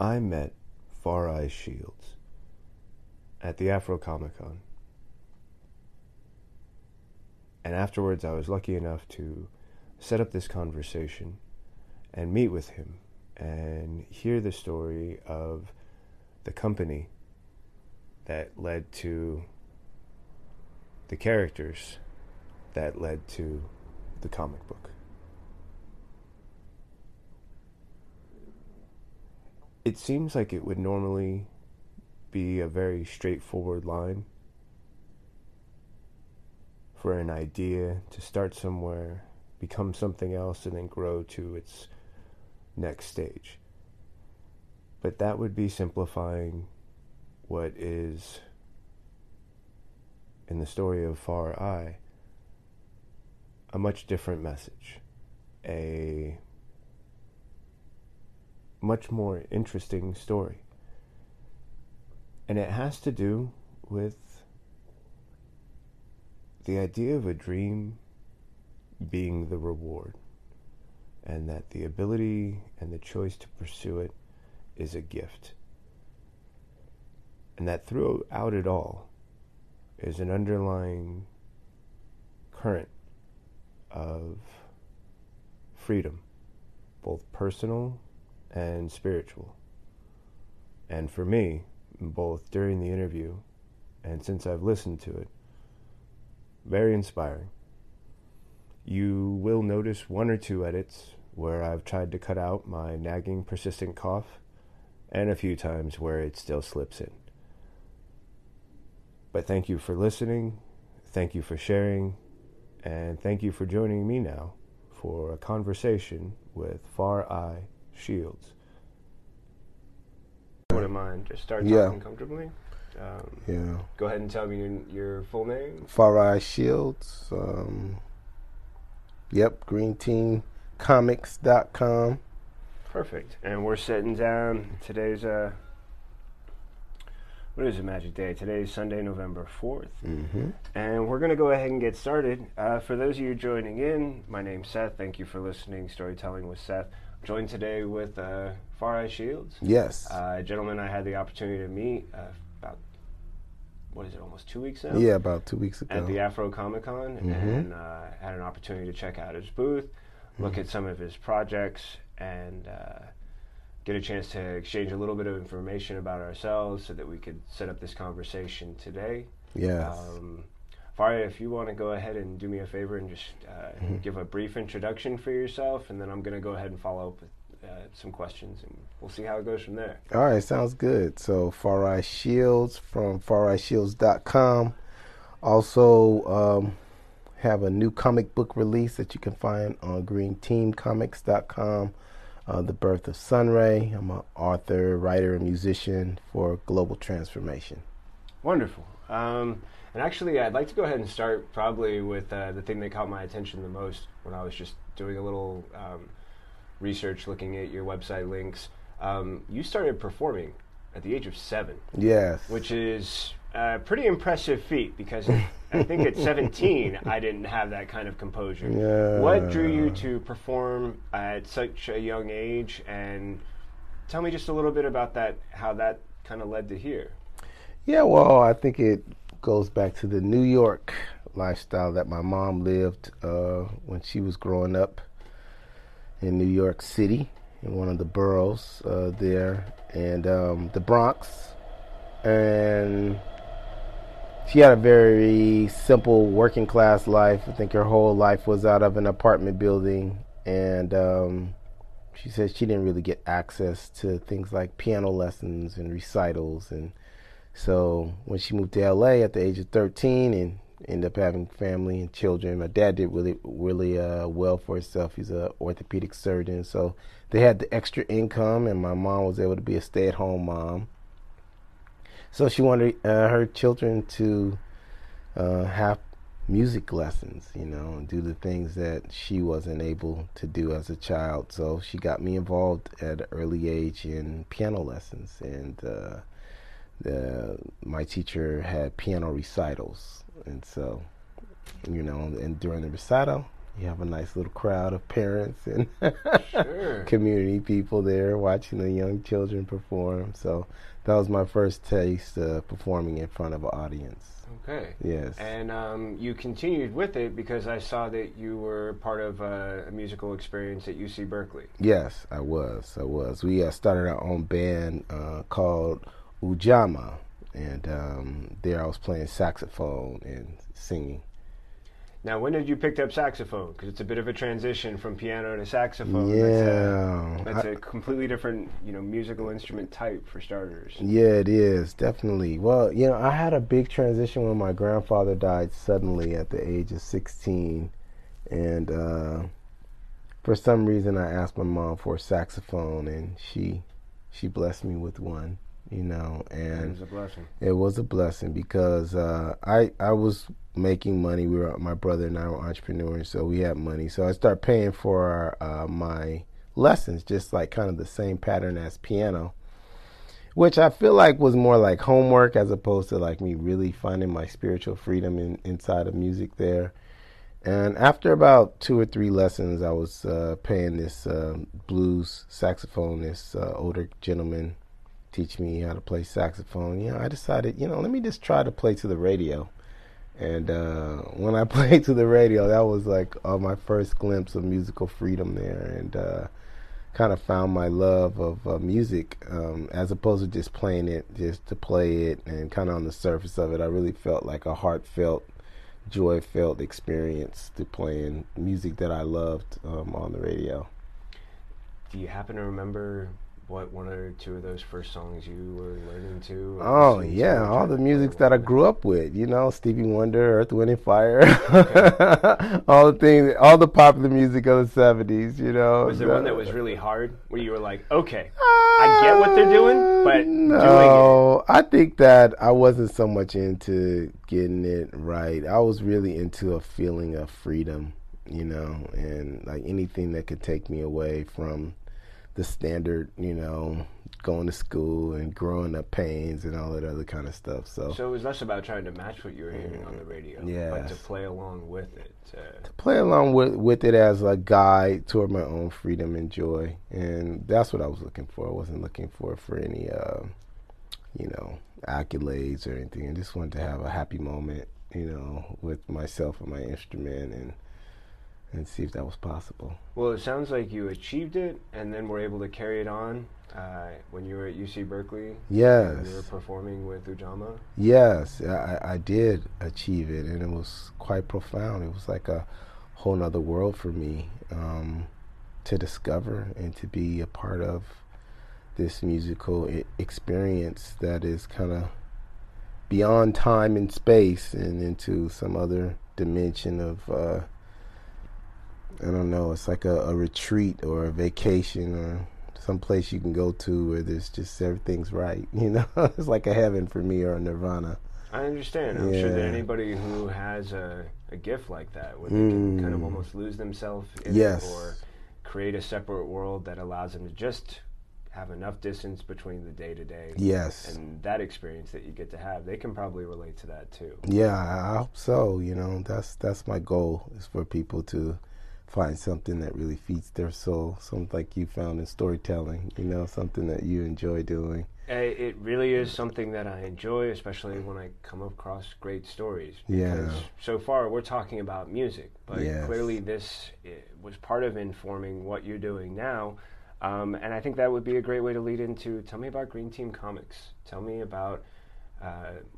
I met Farai Shields at the Afro Comic Con. And afterwards, I was lucky enough to set up this conversation and meet with him and hear the story of the company that led to the characters that led to the comic book. It seems like it would normally be a very straightforward line for an idea to start somewhere, become something else, and then grow to its next stage. But that would be simplifying what is, in the story of Farai, a much different message, a much more interesting story. And it has to do with the idea of a dream being the reward, and that the ability and the choice to pursue it is a gift. And that throughout it all is an underlying current of freedom, both personal and spiritual. And for me, both during the interview and since I've listened to it, very inspiring. You will notice one or two edits where I've tried to cut out my nagging, persistent cough, and a few times where it still slips in. But thank you for listening, thank you for sharing, and thank you for joining me now for a conversation with Farai Shields. Wouldn't mind just start talking comfortably. Go ahead and tell me your full name. Farai Shields. Green Team Comics.com. Perfect. And we're sitting down. Today's what is a magic day? Today's Sunday, November 4th. Mm-hmm. And we're going to go ahead and get started. For those of you joining in, my name's Seth. Thank you for listening. Storytelling with Seth. Joined today with Farai Shields. Yes. A gentleman I had the opportunity to meet about, almost 2 weeks now? Yeah, about 2 weeks ago. At the Afro Comic Con. Mm-hmm. And had an opportunity to check out his booth, look at some of his projects, and get a chance to exchange a little bit of information about ourselves so that we could set up this conversation today. Yes. Farai, if you want to go ahead and do me a favor and just give a brief introduction for yourself, and then I'm going to go ahead and follow up with some questions, and we'll see how it goes from there. All right, sounds good. So Farai Shields from FaraiShields.com. Also have a new comic book release that you can find on greenteamcomics.com. The Birth of Sunray. I'm an author, writer, and musician for global transformation. Wonderful. And actually, I'd like to go ahead and start probably with the thing that caught my attention the most when I was just doing a little research, looking at your website links. You started performing at the age of 7. Yes. Which is a pretty impressive feat, because I think at 17, I didn't have that kind of composure. Yeah. What drew you to perform at such a young age? And tell me just a little bit about that, how that kind of led to here. Yeah, well, I think it goes back to the New York lifestyle that my mom lived when she was growing up in New York City, in one of the boroughs there, and the Bronx. And she had a very simple working class life. I think her whole life was out of an apartment building. And she said she didn't really get access to things like piano lessons and recitals. And so when she moved to L.A. at the age of 13 and ended up having family and children, my dad did really well for himself. He's an orthopedic surgeon. So they had the extra income, and my mom was able to be a stay-at-home mom. So she wanted her children to have music lessons, you know, and do the things that she wasn't able to do as a child. So she got me involved at an early age in piano lessons. And my teacher had piano recitals. And so, you know, and during the recital, You have a nice little crowd of parents and sure. community people there watching the young children perform. So that was my first taste of performing in front of an audience. Okay. Yes. And you continued with it because I saw that you were part of a musical experience at UC Berkeley. Yes, I was. We started our own band called Ujamaa. And there I was playing saxophone and singing. Now, when did you pick up saxophone? Because it's a bit of a transition from piano to saxophone. Yeah. That's a completely different, musical instrument type for starters. Yeah, it is, definitely. Well, I had a big transition when my grandfather died suddenly at the age of 16. And for some reason, I asked my mom for a saxophone, and she blessed me with one, And it was a blessing. It was a blessing because I was making money. My brother and I were entrepreneurs, so we had money. So I started paying for my lessons, just like kind of the same pattern as piano, which I feel like was more like homework as opposed to like me really finding my spiritual freedom inside of music there. And after about 2 or 3 lessons, I was paying this blues saxophonist, older gentleman, teach me how to play saxophone. I decided, let me just try to play to the radio. And when I played to the radio, that was like my first glimpse of musical freedom there, and kind of found my love of music as opposed to just playing it, just to play it, and kind of on the surface of it. I really felt like a heartfelt, joy-filled experience to playing music that I loved on the radio. Do you happen to remember what 1 or 2 of those first songs you were learning to? Oh, yeah, all the music that I grew up with, Stevie Wonder, Earth, Wind & Fire, okay. all the things, all the popular music of the 70s, Was there one that was really hard where you were like, okay, I get what they're doing, but doing it? I think that I wasn't so much into getting it right. I was really into a feeling of freedom, and like anything that could take me away from the standard, going to school and growing up pains and all that other kind of stuff. So it was less about trying to match what you were hearing on the radio, yes. but to play along with it. To play along with it as a guide toward my own freedom and joy. And that's what I was looking for. I wasn't looking for any, accolades or anything. I just wanted to have a happy moment, with myself and my instrument and see if that was possible. Well, it sounds like you achieved it and then were able to carry it on when you were at UC Berkeley. Yes. You were performing with Ujamaa. Yes, I did achieve it, and it was quite profound. It was like a whole nother world for me to discover and to be a part of this musical experience that is kind of beyond time and space and into some other dimension of I don't know, it's like a retreat or a vacation or some place you can go to where there's just everything's right, It's like a heaven for me or a nirvana. I understand. I'm sure that anybody who has a gift like that, where they can kind of almost lose themselves in it or create a separate world that allows them to just have enough distance between the day-to-day and that experience that you get to have, they can probably relate to that too. Yeah, I hope so, That's my goal, is for people to find something that really feeds their soul, something like you found in storytelling, something that you enjoy doing. It really is something that I enjoy, especially when I come across great stories. Because so far we're talking about music, but clearly this was part of informing what you're doing now. And I think that would be a great way to lead into, tell me about Green Team Comics. Tell me about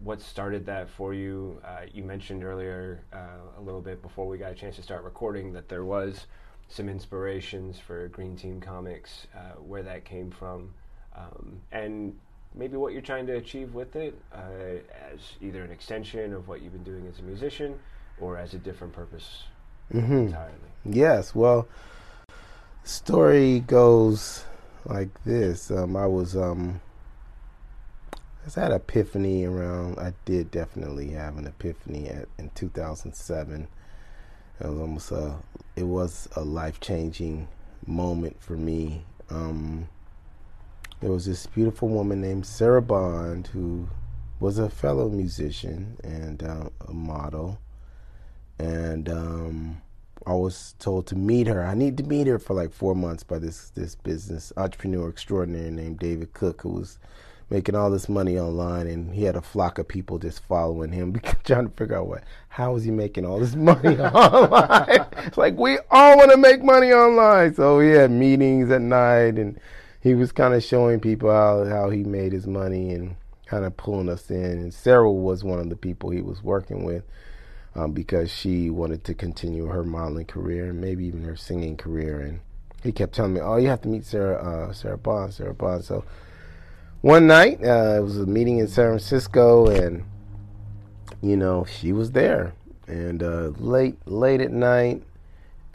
what started that for you? You mentioned earlier a little bit before we got a chance to start recording that there was some inspirations for Green Team Comics, where that came from, and maybe what you're trying to achieve with it as either an extension of what you've been doing as a musician or as a different purpose entirely. Yes, well, story goes like this. I had an epiphany around, I did definitely have an epiphany in 2007. It was almost a life-changing moment for me. There was this beautiful woman named Sarah Bond who was a fellow musician and a model. And I was told to meet her. I need to meet her for like 4 months by this business entrepreneur extraordinaire named David Cook, who was making all this money online, and he had a flock of people just following him, trying to figure out how is he making all this money online? It's like, we all want to make money online. So we had meetings at night, and he was kind of showing people how he made his money and kind of pulling us in. And Sarah was one of the people he was working with, because she wanted to continue her modeling career and maybe even her singing career. And he kept telling me, oh, you have to meet Sarah Bond. So one night, it was a meeting in San Francisco, and, you know, she was there. And late at night,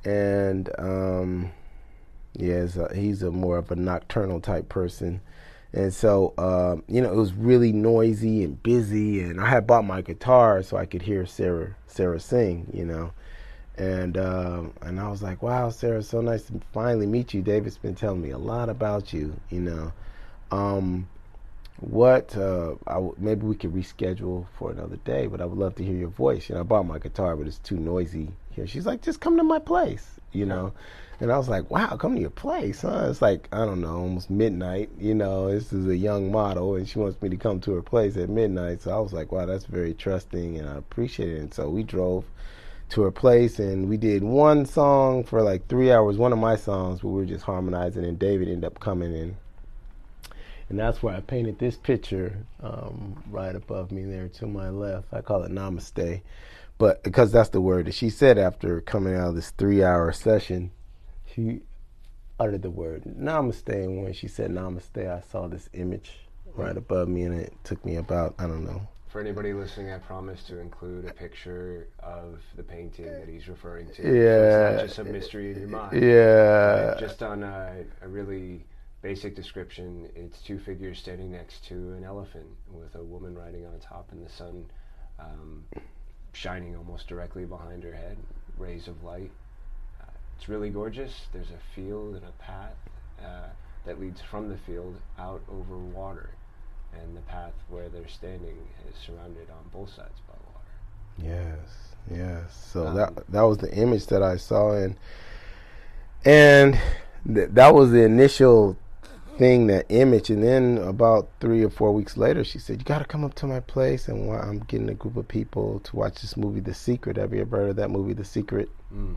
and, he's a more of a nocturnal type person. And so, you know, it was really noisy and busy, and I had bought my guitar so I could hear Sarah sing, you know. And I was like, wow, Sarah, so nice to finally meet you. David's been telling me a lot about you, you know. Maybe we could reschedule for another day, but I would love to hear your voice. You know, I bought my guitar, but it's too noisy here. She's like, just come to my place, you know. And I was like, wow, come to your place, huh? It's like, I don't know, almost midnight, you know. This is a young model, and she wants me to come to her place at midnight. So I was like, wow, that's very trusting, and I appreciate it. And so we drove to her place, and we did one song for like 3 hours, one of my songs, where we were just harmonizing, and David ended up coming in. And that's where I painted this picture right above me there to my left. I call it Namaste, but because that's the word that she said after coming out of this 3-hour session. She uttered the word Namaste, and when she said Namaste, I saw this image right above me, and it took me about, I don't know. For anybody listening, I promise to include a picture of the painting that he's referring to. Yeah. So it's not just a mystery in your mind. Yeah. Right? Just on a really basic description, it's two figures standing next to an elephant with a woman riding on top, and the sun shining almost directly behind her head, rays of light. It's really gorgeous. There's a field and a path that leads from the field out over water, and the path where they're standing is surrounded on both sides by water. Yes. So that was the image that I saw, and that was the initial thing, that image. And then about 3 or 4 weeks later, she said, you got to come up to my place, and I'm getting a group of people to watch this movie, The Secret. Have you ever heard of that movie, The Secret?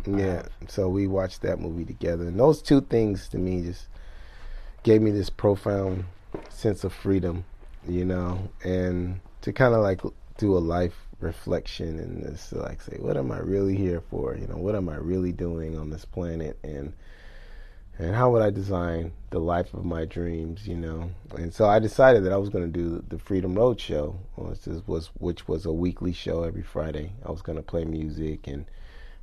Yeah. So we watched that movie together, and those two things to me just gave me this profound sense of freedom, you know, and to kind of like do a life reflection and just like say, what am I really here for? You know, what am I really doing on this planet? And how would I design the life of my dreams, you know? And so I decided that I was going to do the Freedom Road show, which was a weekly show every Friday. I was going to play music and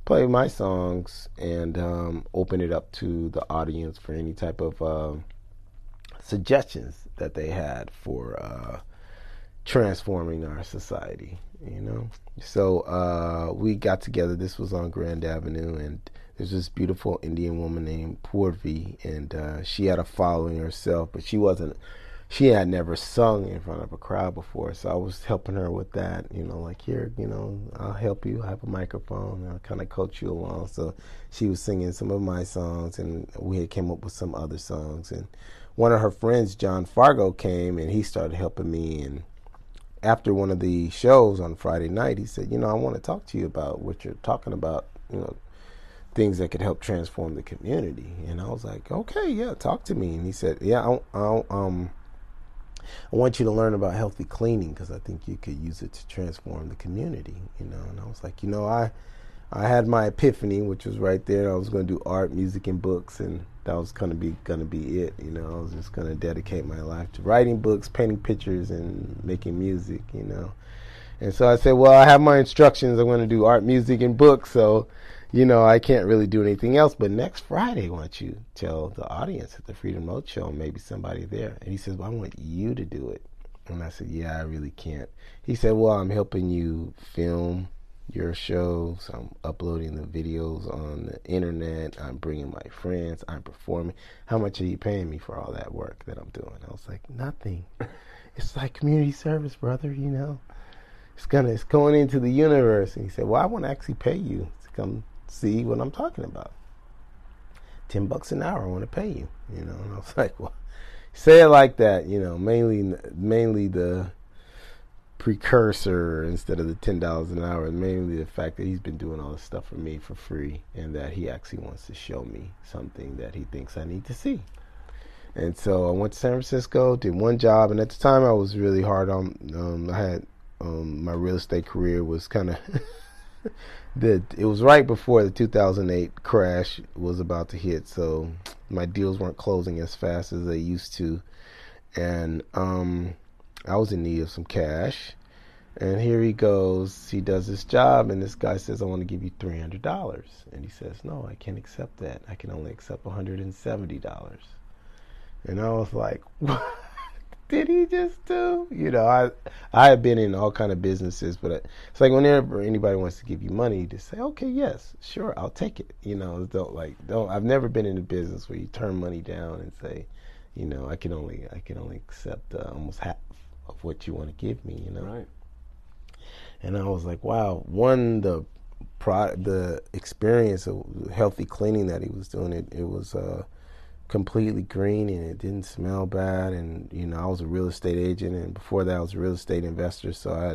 play my songs and open it up to the audience for any type of suggestions that they had for transforming our society, you know? So we got together. This was on Grand Avenue, and there's this beautiful Indian woman named Purvi, and she had a following herself, but she had never sung in front of a crowd before, so I was helping her with that, you know, like, here, you know, I'll help you, I have a microphone, and I'll kind of coach you along. So she was singing some of my songs, and we had came up with some other songs, and one of her friends, John Fargo, came, and he started helping me, and after one of the shows on Friday night, he said, you know, I want to talk to you about what you're talking about, you know, things that could help transform the community. And I was like, okay, yeah, talk to me. And he said, yeah, I want you to learn about healthy cleaning, because I think you could use it to transform the community, you know. And I was like, you know, I had my epiphany, which was right there. I was going to do art, music, and books, and that was going to be it, you know. I was just going to dedicate my life to writing books, painting pictures, and making music, you know. And so I said, well, I have my instructions. I'm going to do art, music, and books, so, you know, I can't really do anything else. But next Friday, why don't you tell the audience at the Freedom Road show, maybe somebody there. And he says, well, I want you to do it. And I said, yeah, I really can't. He said, well, I'm helping you film your shows. I'm uploading the videos on the internet. I'm bringing my friends. I'm performing. How much are you paying me for all that work that I'm doing? I was like, nothing. It's like community service, brother, you know. It's going into the universe. And he said, well, I want to actually pay you to come see what I'm talking about. $10 an hour, I want to pay you, you know. And I was like, well, say it like that, you know, mainly the precursor instead of the $10 an hour, mainly the fact that he's been doing all this stuff for me for free, and that he actually wants to show me something that he thinks I need to see. And so I went to San Francisco, did one job, and at the time I was really hard on, I had, my real estate career was kind of, it was right before the 2008 crash was about to hit, so my deals weren't closing as fast as they used to, and I was in need of some cash. And here he goes, he does this job, and this guy says, I want to give you $300, and he says, no, I can't accept that, I can only accept $170. And I was like, what did he just do? You know, I have been in all kind of businesses, but it's like whenever anybody wants to give you money, you just say, okay, yes, sure, I'll take it. You know, don't. I've never been in a business where you turn money down and say, you know, I can only accept almost half of what you want to give me. You know, right? And I was like, wow. One, the experience of healthy cleaning that he was doing, it was completely green, and it didn't smell bad. And you know, I was a real estate agent, and before that I was a real estate investor, so I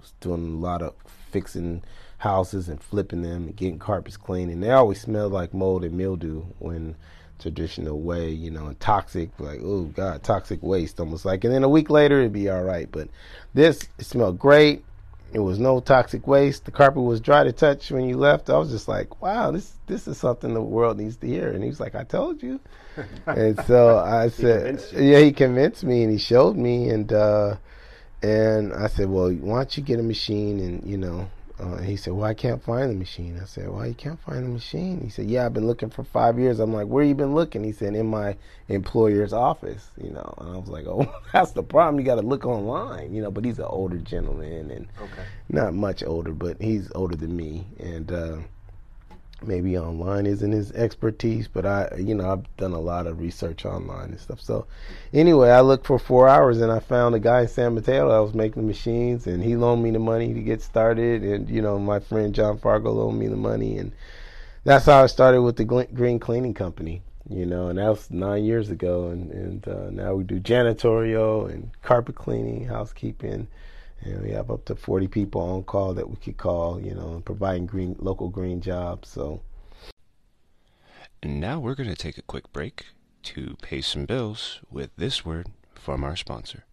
was doing a lot of fixing houses and flipping them and getting carpets clean, and they always smelled like mold and mildew when traditional way, you know, and toxic, like, oh god, toxic waste, almost like. And then a week later it'd be all right, but it smelled great. It was no toxic waste. The carpet was dry to touch when you left. I was just like, wow, this is something the world needs to hear. And he was like, I told you. And so I said, yeah, he convinced me, and he showed me. And I said, well, why don't you get a machine? And, you know, and he said, well, I can't find the machine. I said, well, you can't find the machine? He said, yeah, I've been looking for 5 years. I'm like, where you been looking? He said, in my employer's office, you know. And I was like, oh, that's the problem. You got to look online, you know. But he's an older gentleman, and okay, not much older, but he's older than me. And maybe online isn't his expertise, but I've done a lot of research online and stuff. So anyway, I looked for 4 hours, and I found a guy in San Mateo that was making the machines, and he loaned me the money to get started. And, you know, my friend John Fargo loaned me the money, and that's how I started with the Green Cleaning Company, you know. And that was 9 years ago, and now we do janitorial and carpet cleaning, housekeeping. And we have up to 40 people on call that we could call, you know, providing local green jobs. So. And now we're going to take a quick break to pay some bills with this word from our sponsor.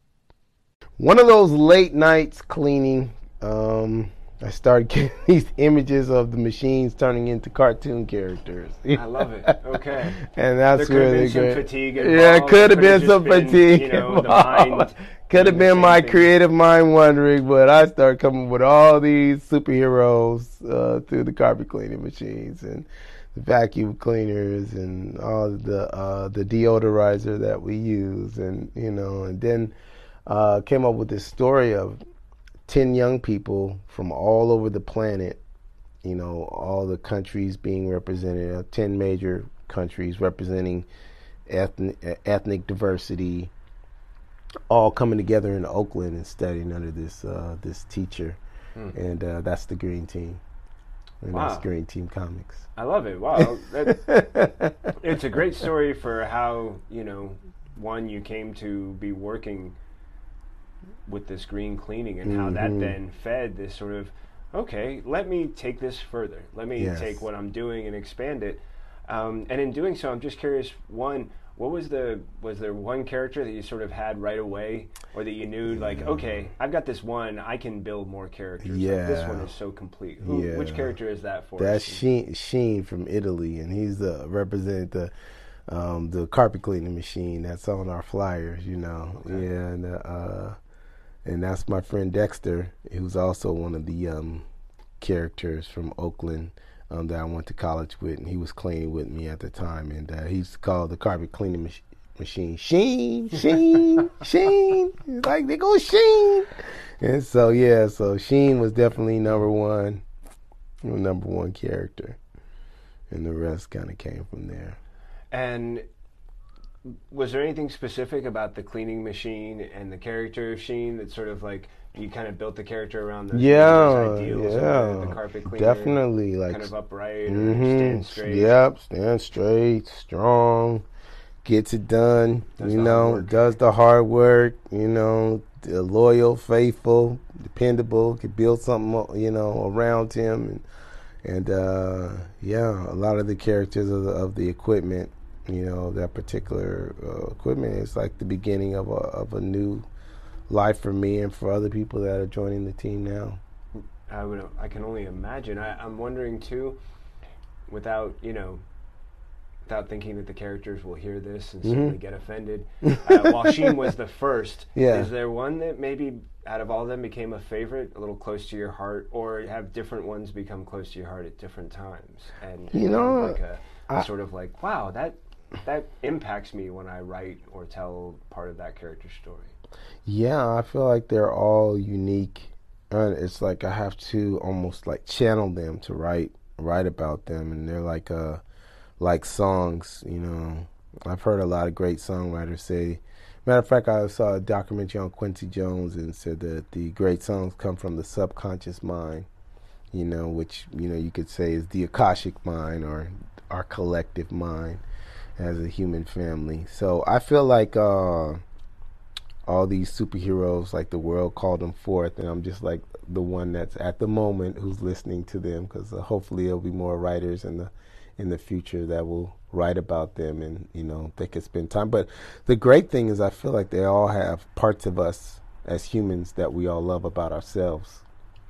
One of those late nights cleaning, I started getting these images of the machines turning into cartoon characters. I love it. Okay. And that's really good. There could have been some fatigue involved. Yeah, it could have been some fatigue, you know, the mind. Could have been my creative mind wandering, but I started coming with all these superheroes through the carpet cleaning machines and the vacuum cleaners and all the deodorizer that we use, and you know, and then came up with this story of 10 young people from all over the planet, you know, all the countries being represented, 10 major countries representing ethnic diversity, all coming together in Oakland and studying under this teacher. And that's the Green Team. And wow. That's Green Team Comics. I love it. Wow. It's a great story for how, you know, one, you came to be working with this green cleaning, and how that then fed this sort of, okay, let me take this further. Let me take what I'm doing and expand it. And in doing so, I'm just curious, one, was there one character that you sort of had right away, or that you knew, like, okay, I've got this one, I can build more characters. Yeah. Like, this one is so complete. Which character is that for? That's Sheen from Italy, and he's represented the carpet cleaning machine that's on our flyers, you know. Okay. Yeah, and that's my friend Dexter, who's also one of the characters from Oakland. That I went to college with, and he was cleaning with me at the time, and he's called the carpet cleaning machine Sheen, Sheen. He's like, they go Sheen. And so so Sheen was definitely number one character, and the rest kind of came from there. And Was there anything specific about the cleaning machine and the character of Sheen that sort of like you kind of built the character around those ideals of the carpet cleaner? Definitely, like kind of upright, or stand straight. Yep, stand straight, strong, gets it done. Does does the hard work. You know, loyal, faithful, dependable. Could build something around him, and a lot of the characters of the equipment. You know, that particular equipment is like the beginning of a new life for me and for other people that are joining the team now. I can only imagine. I'm wondering too, without thinking that the characters will hear this and certainly get offended. While Sheen was the first, is there one that maybe out of all of them became a favorite, a little close to your heart, or have different ones become close to your heart at different times? And that impacts me when I write or tell part of that character story. Yeah, I feel like they're all unique. It's like I have to almost like channel them to write about them, and they're like songs. You know, I've heard a lot of great songwriters say. Matter of fact, I saw a documentary on Quincy Jones and said that the great songs come from the subconscious mind. You know, which you could say is the Akashic mind or our collective mind as a human family. So I feel like all these superheroes, like the world called them forth, and I'm just like the one that's at the moment who's listening to them, because hopefully there'll be more writers in the future that will write about them, and they could spend time. But the great thing is I feel like they all have parts of us as humans that we all love about ourselves.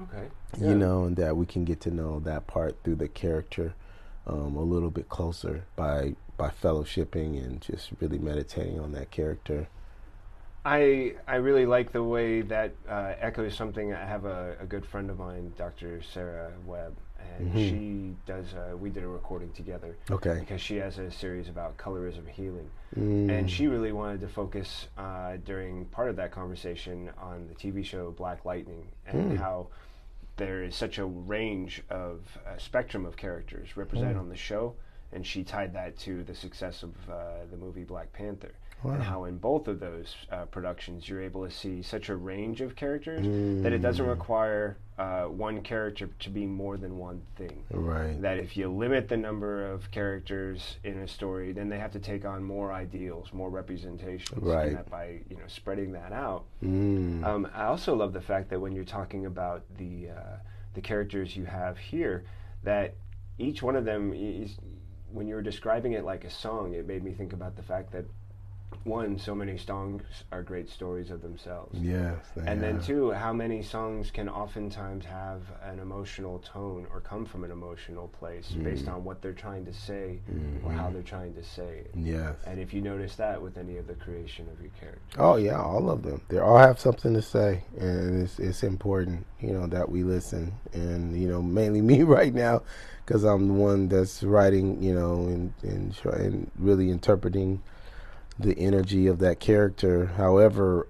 Okay. Yeah. And that we can get to know that part through the character a little bit closer by fellowshipping and just really meditating on that character. I really like the way that echoes something. I have a good friend of mine, Dr. Sarah Webb, and she does. We did a recording together. Okay. Because she has a series about colorism healing, and she really wanted to focus during part of that conversation on the TV show Black Lightning and how there is such a range of spectrum of characters represented on the show, and she tied that to the success of the movie Black Panther. Wow. And how in both of those productions you're able to see such a range of characters that it doesn't require one character to be more than one thing. Right. That if you limit the number of characters in a story, then they have to take on more ideals, more representations. Right. And that by spreading that out. I also love the fact that when you're talking about the characters you have here, that each one of them is, when you were describing it like a song, it made me think about the fact that one, so many songs are great stories of themselves. Yes, then two, how many songs can oftentimes have an emotional tone or come from an emotional place based on what they're trying to say or how they're trying to say it. Yes. And if you notice that with any of the creation of your character. Oh yeah, all of them. They all have something to say, and it's important, that we listen. And mainly me right now, because I'm the one that's writing, and really interpreting the energy of that character. However,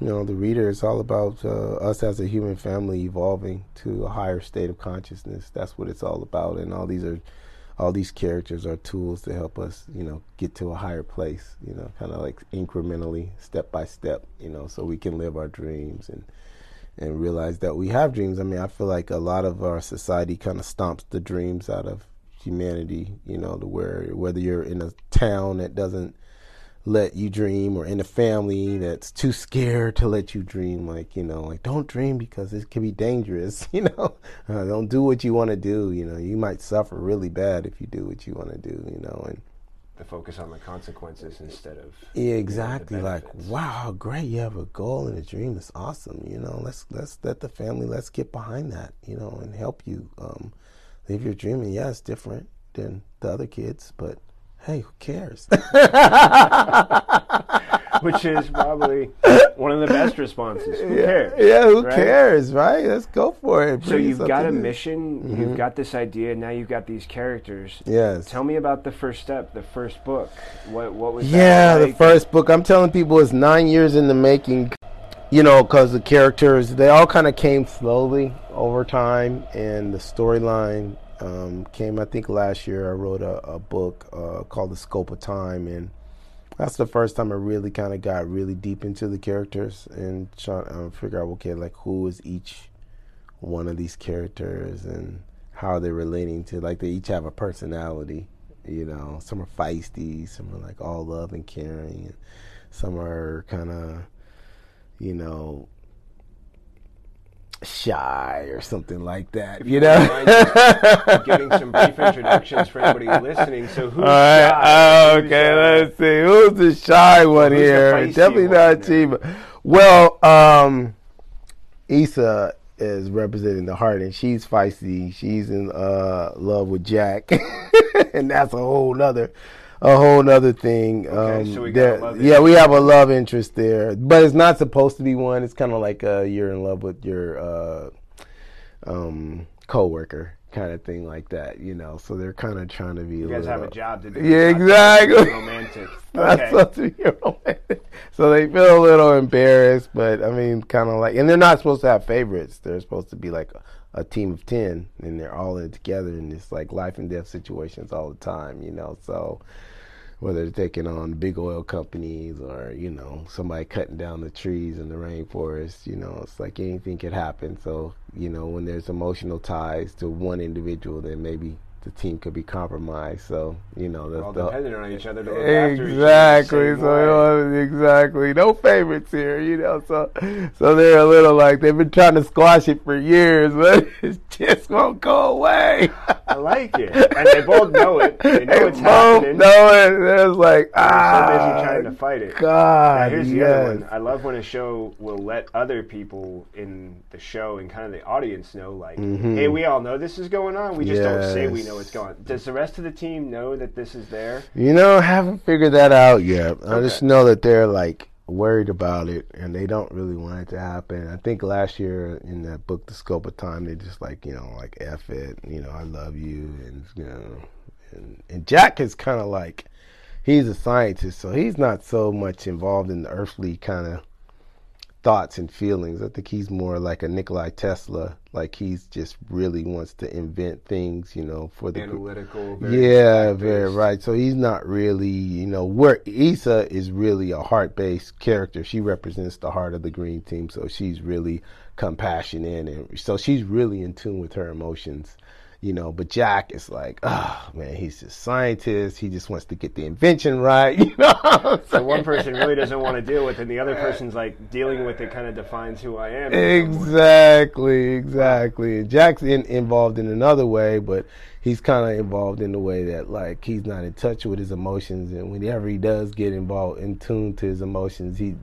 the reader, it's all about us as a human family evolving to a higher state of consciousness. That's what it's all about, and all these characters are tools to help us, get to a higher place, kind of like incrementally, step by step, so we can live our dreams and realize that we have dreams. I mean, I feel like a lot of our society kind of stomps the dreams out of humanity, to where whether you're in a town that doesn't let you dream, or in a family that's too scared to let you dream, like don't dream because it can be dangerous, don't do what you want to do, you might suffer really bad if you do what you want to do, and the focus on the consequences instead of exactly the benefits. Like, wow, great, you have a goal and a dream, it's awesome, let's let the family, let's get behind that, and help you live your dream. And yeah, it's different than the other kids, but hey, who cares? Which is probably one of the best responses. Who cares? Yeah, who cares, right? Let's go for it. So you've got a mission. You've got this idea. Now you've got these characters. Yes. Tell me about the first step, the first book. What was that? Yeah, the first book. I'm telling people it's 9 years in the making, because the characters, they all kind of came slowly over time, and the storyline came, I think last year I wrote a book called The Scope of Time, and that's the first time I really kind of got really deep into the characters and trying to figure out, okay, like, who is each one of these characters and how they're relating to, like, they each have a personality, you know. Some are feisty, some are, like, all love and caring, and some are kind of, you know, shy or something like that, you know. I'm getting some brief introductions for anybody listening. So who's right. Shy? Oh, who's okay, shy? Let's see. Who's the shy one who's here? Definitely not Ujamaa. Well, Issa is representing the heart, and she's feisty. She's in love with Jack, and that's a whole nother thing. Okay, so we got love interest. Yeah, we have a love interest there, but it's not supposed to be one. It's kind of like you're in love with your coworker, kind of thing like that, you know. So they're kind of trying to be. You guys have a job to do. Yeah, exactly. Romantic. Okay. Not supposed to be romantic. So they feel a little embarrassed, but I mean, kind of like, and they're not supposed to have favorites. They're supposed to be like a team of 10, and they're all in together, and it's like life and death situations all the time, you know. So whether they're taking on big oil companies or, you know, somebody cutting down the trees in the rainforest, you know, it's like anything could happen. So, you know, when there's emotional ties to one individual, then maybe the team could be compromised. So, you know, that's all dependent on each other to look after each other. Exactly. So exactly, no favorites here, you know. So they're a little like they've been trying to squash it for years, but it just won't go away. I like it, and they both know it. They know it's happening. Know it. They're like, they're so busy trying to fight it. God. Now, here's the other one. I love when a show will let other people in the show and kind of the audience know, like, hey, we all know this is going on. We just don't say we know what's going on. Does the rest of the team know that this is there? You know, I haven't figured that out yet. Okay. I just know that they're like worried about it and they don't really want it to happen. I think last year in that book, The Scope of Time, they just like, you know, like, F it, you know, I love you. And, you know, and Jack is kind of like, he's a scientist, so he's not so much involved in the earthly kind of thoughts and feelings. I think he's more like a Nikolai Tesla. Like, he's just really wants to invent things, you know, for the analytical. Very right. So he's not really, you know, where Issa is really a heart-based character. She represents the heart of the Green Team, so she's really compassionate, and so she's really in tune with her emotions, you know. But Jack is like, oh man, he's just scientist. He just wants to get the invention right, you know. So one person really doesn't want to deal with it, and the other person's like dealing with it kind of defines who I am. Exactly. And Jack's involved in another way, but he's kind of involved in the way that, like, he's not in touch with his emotions, and whenever he does get involved, in tune to his emotions, he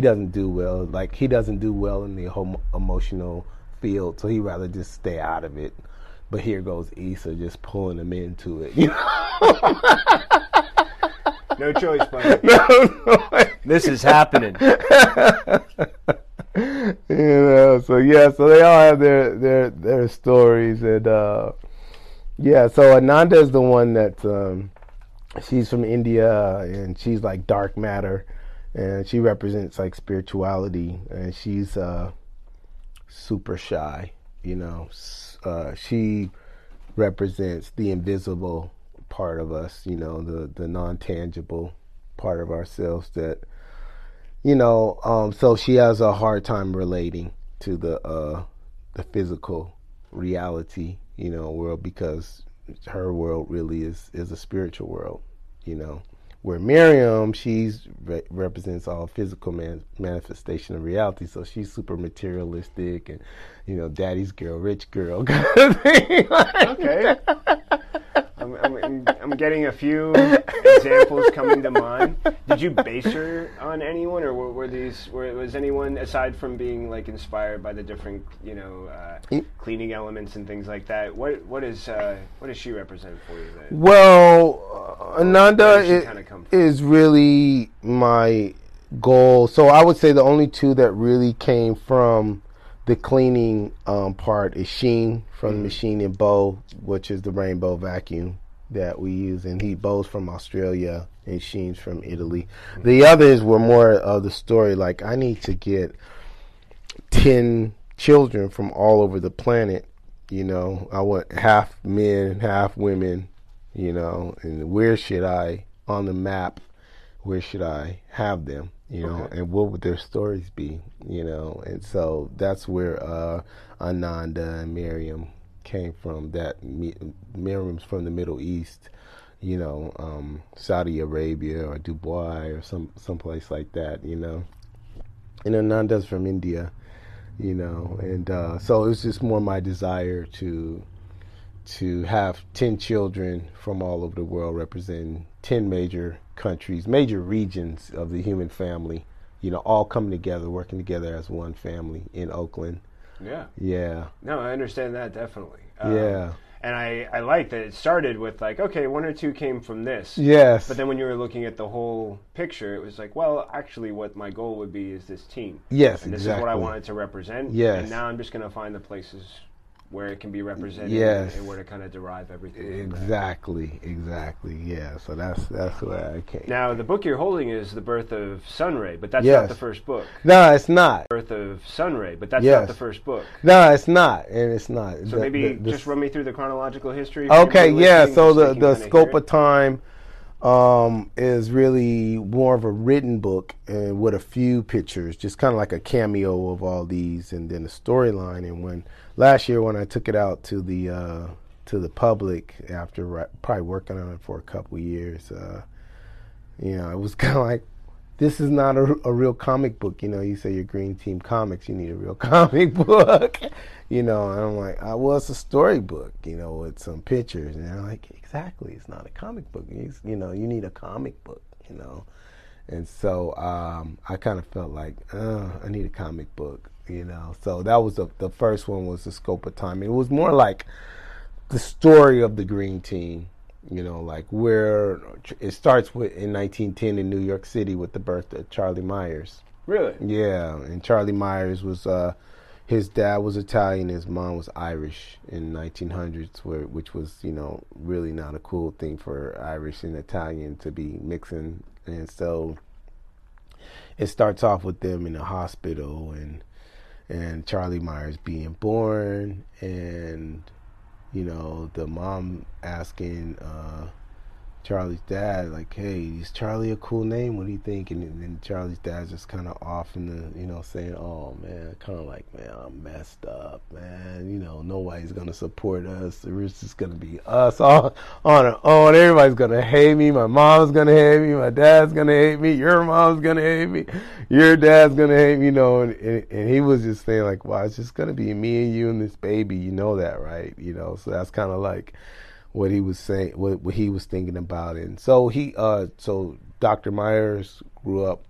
doesn't do well. Like, he doesn't do well in the whole emotional field, so he'd rather just stay out of it. But here goes Issa just pulling them into it. You know? No choice, buddy. No. This is happening. You know, so they all have their stories, and so Ananda is the one that she's from India, and she's like dark matter, and she represents like spirituality, and she's super shy, you know. She represents the invisible part of us, you know, the non-tangible part of ourselves that, you know, so she has a hard time relating to the physical reality, you know, world, because her world really is a spiritual world, you know, where Miriam, represents all physical manifestation of reality. So she's super materialistic and, you know, daddy's girl, rich girl kind of thing. Okay. I'm getting a few examples coming to mind. Did you base her on anyone, or was anyone, aside from being like inspired by the different, you know, cleaning elements and things like that? What does she represent for you then? Well, Ananda is really my goal. So I would say the only two that really came from the cleaning part is Sheen from the Machine and Bo, which is the rainbow vacuum that we use. And Bo's from Australia and Sheen's from Italy. The others were more of the story, like, I need to get 10 children from all over the planet, you know. I want half men, half women, you know, and where should I on the map where should I have them, you know, and what would their stories be, you know? And so that's where Ananda and Miriam came from. That Miriam's from the Middle East, you know, Saudi Arabia or Dubai or someplace like that, you know. And Ananda's from India, you know. And so it was just more my desire to have 10 children from all over the world representing 10 major countries, major regions of the human family, you know, all coming together, working together as one family in Oakland. Yeah. Yeah. No, I understand that definitely. Yeah. And I like that it started with like, okay, one or two came from this. Yes. But then when you were looking at the whole picture, it was like, well, actually what my goal would be is this team. Yes, and this exactly. is what I wanted to represent. Yes. And now I'm just going to find the places where it can be represented yes. and where to kind of derive everything. Exactly, exactly, yeah. So that's where I came. Now, the book you're holding is The Birth of Sunray, but that's yes. not the first book. No, it's not. Birth of Sunray, but that's yes. not the first book. No, it's not, and it's not. So maybe just run me through the chronological history. Okay, yeah, so the Scope of Time is really more of a written book and with a few pictures, just kind of like a cameo of all these and then a storyline. And when last year when I took it out to the public after probably working on it for a couple years, you know, it was kind of like, this is not a real comic book. You know, you say your Green Team Comics, you need a real comic book. You know, and I'm like, well, it's a storybook, you know, with some pictures. And I'm like, exactly, it's not a comic book. You know, you need a comic book, you know. And so I kind of felt like, I need a comic book, you know. So that was the first one was The Scope of Time. It was more like the story of the Green Team. You know, like where it starts with in 1910 in New York City with the birth of Charlie Myers. Really? Yeah, and Charlie Myers was, his dad was Italian, his mom was Irish in 1900s, which was, you know, really not a cool thing for Irish and Italian to be mixing. And so it starts off with them in a hospital and Charlie Myers being born and... You know, the mom asking Charlie's dad, like, hey, is Charlie a cool name? What do you think? And then Charlie's dad's just kind of off in the, you know, saying, oh, man, kind of like, man, I'm messed up, man. You know, nobody's going to support us. It's just going to be us all on our own. Everybody's going to hate me. My mom's going to hate me. My dad's going to hate me. Your mom's going to hate me. Your dad's going to hate me, you know. And he was just saying, like, wow, it's just going to be me and you and this baby. You know that, right? You know, so that's kind of like what he was saying, what he was thinking about. And so he, so Dr. Myers grew up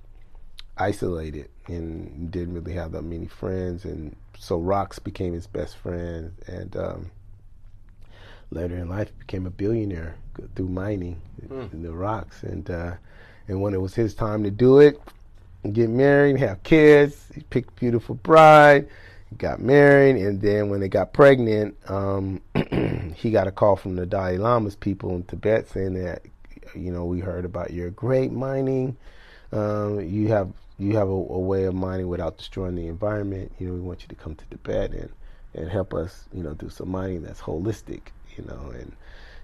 isolated and didn't really have that many friends. And so Rox became his best friend. And later in life became a billionaire through mining in the rocks. And when it was his time to do it, get married, have kids, he picked a beautiful bride, got married, and then when they got pregnant, he got a call from the Dalai Lama's people in Tibet saying that, you know, we heard about your great mining. You have a way of mining without destroying the environment. You know, we want you to come to Tibet and help us, you know, do some mining that's holistic, you know. And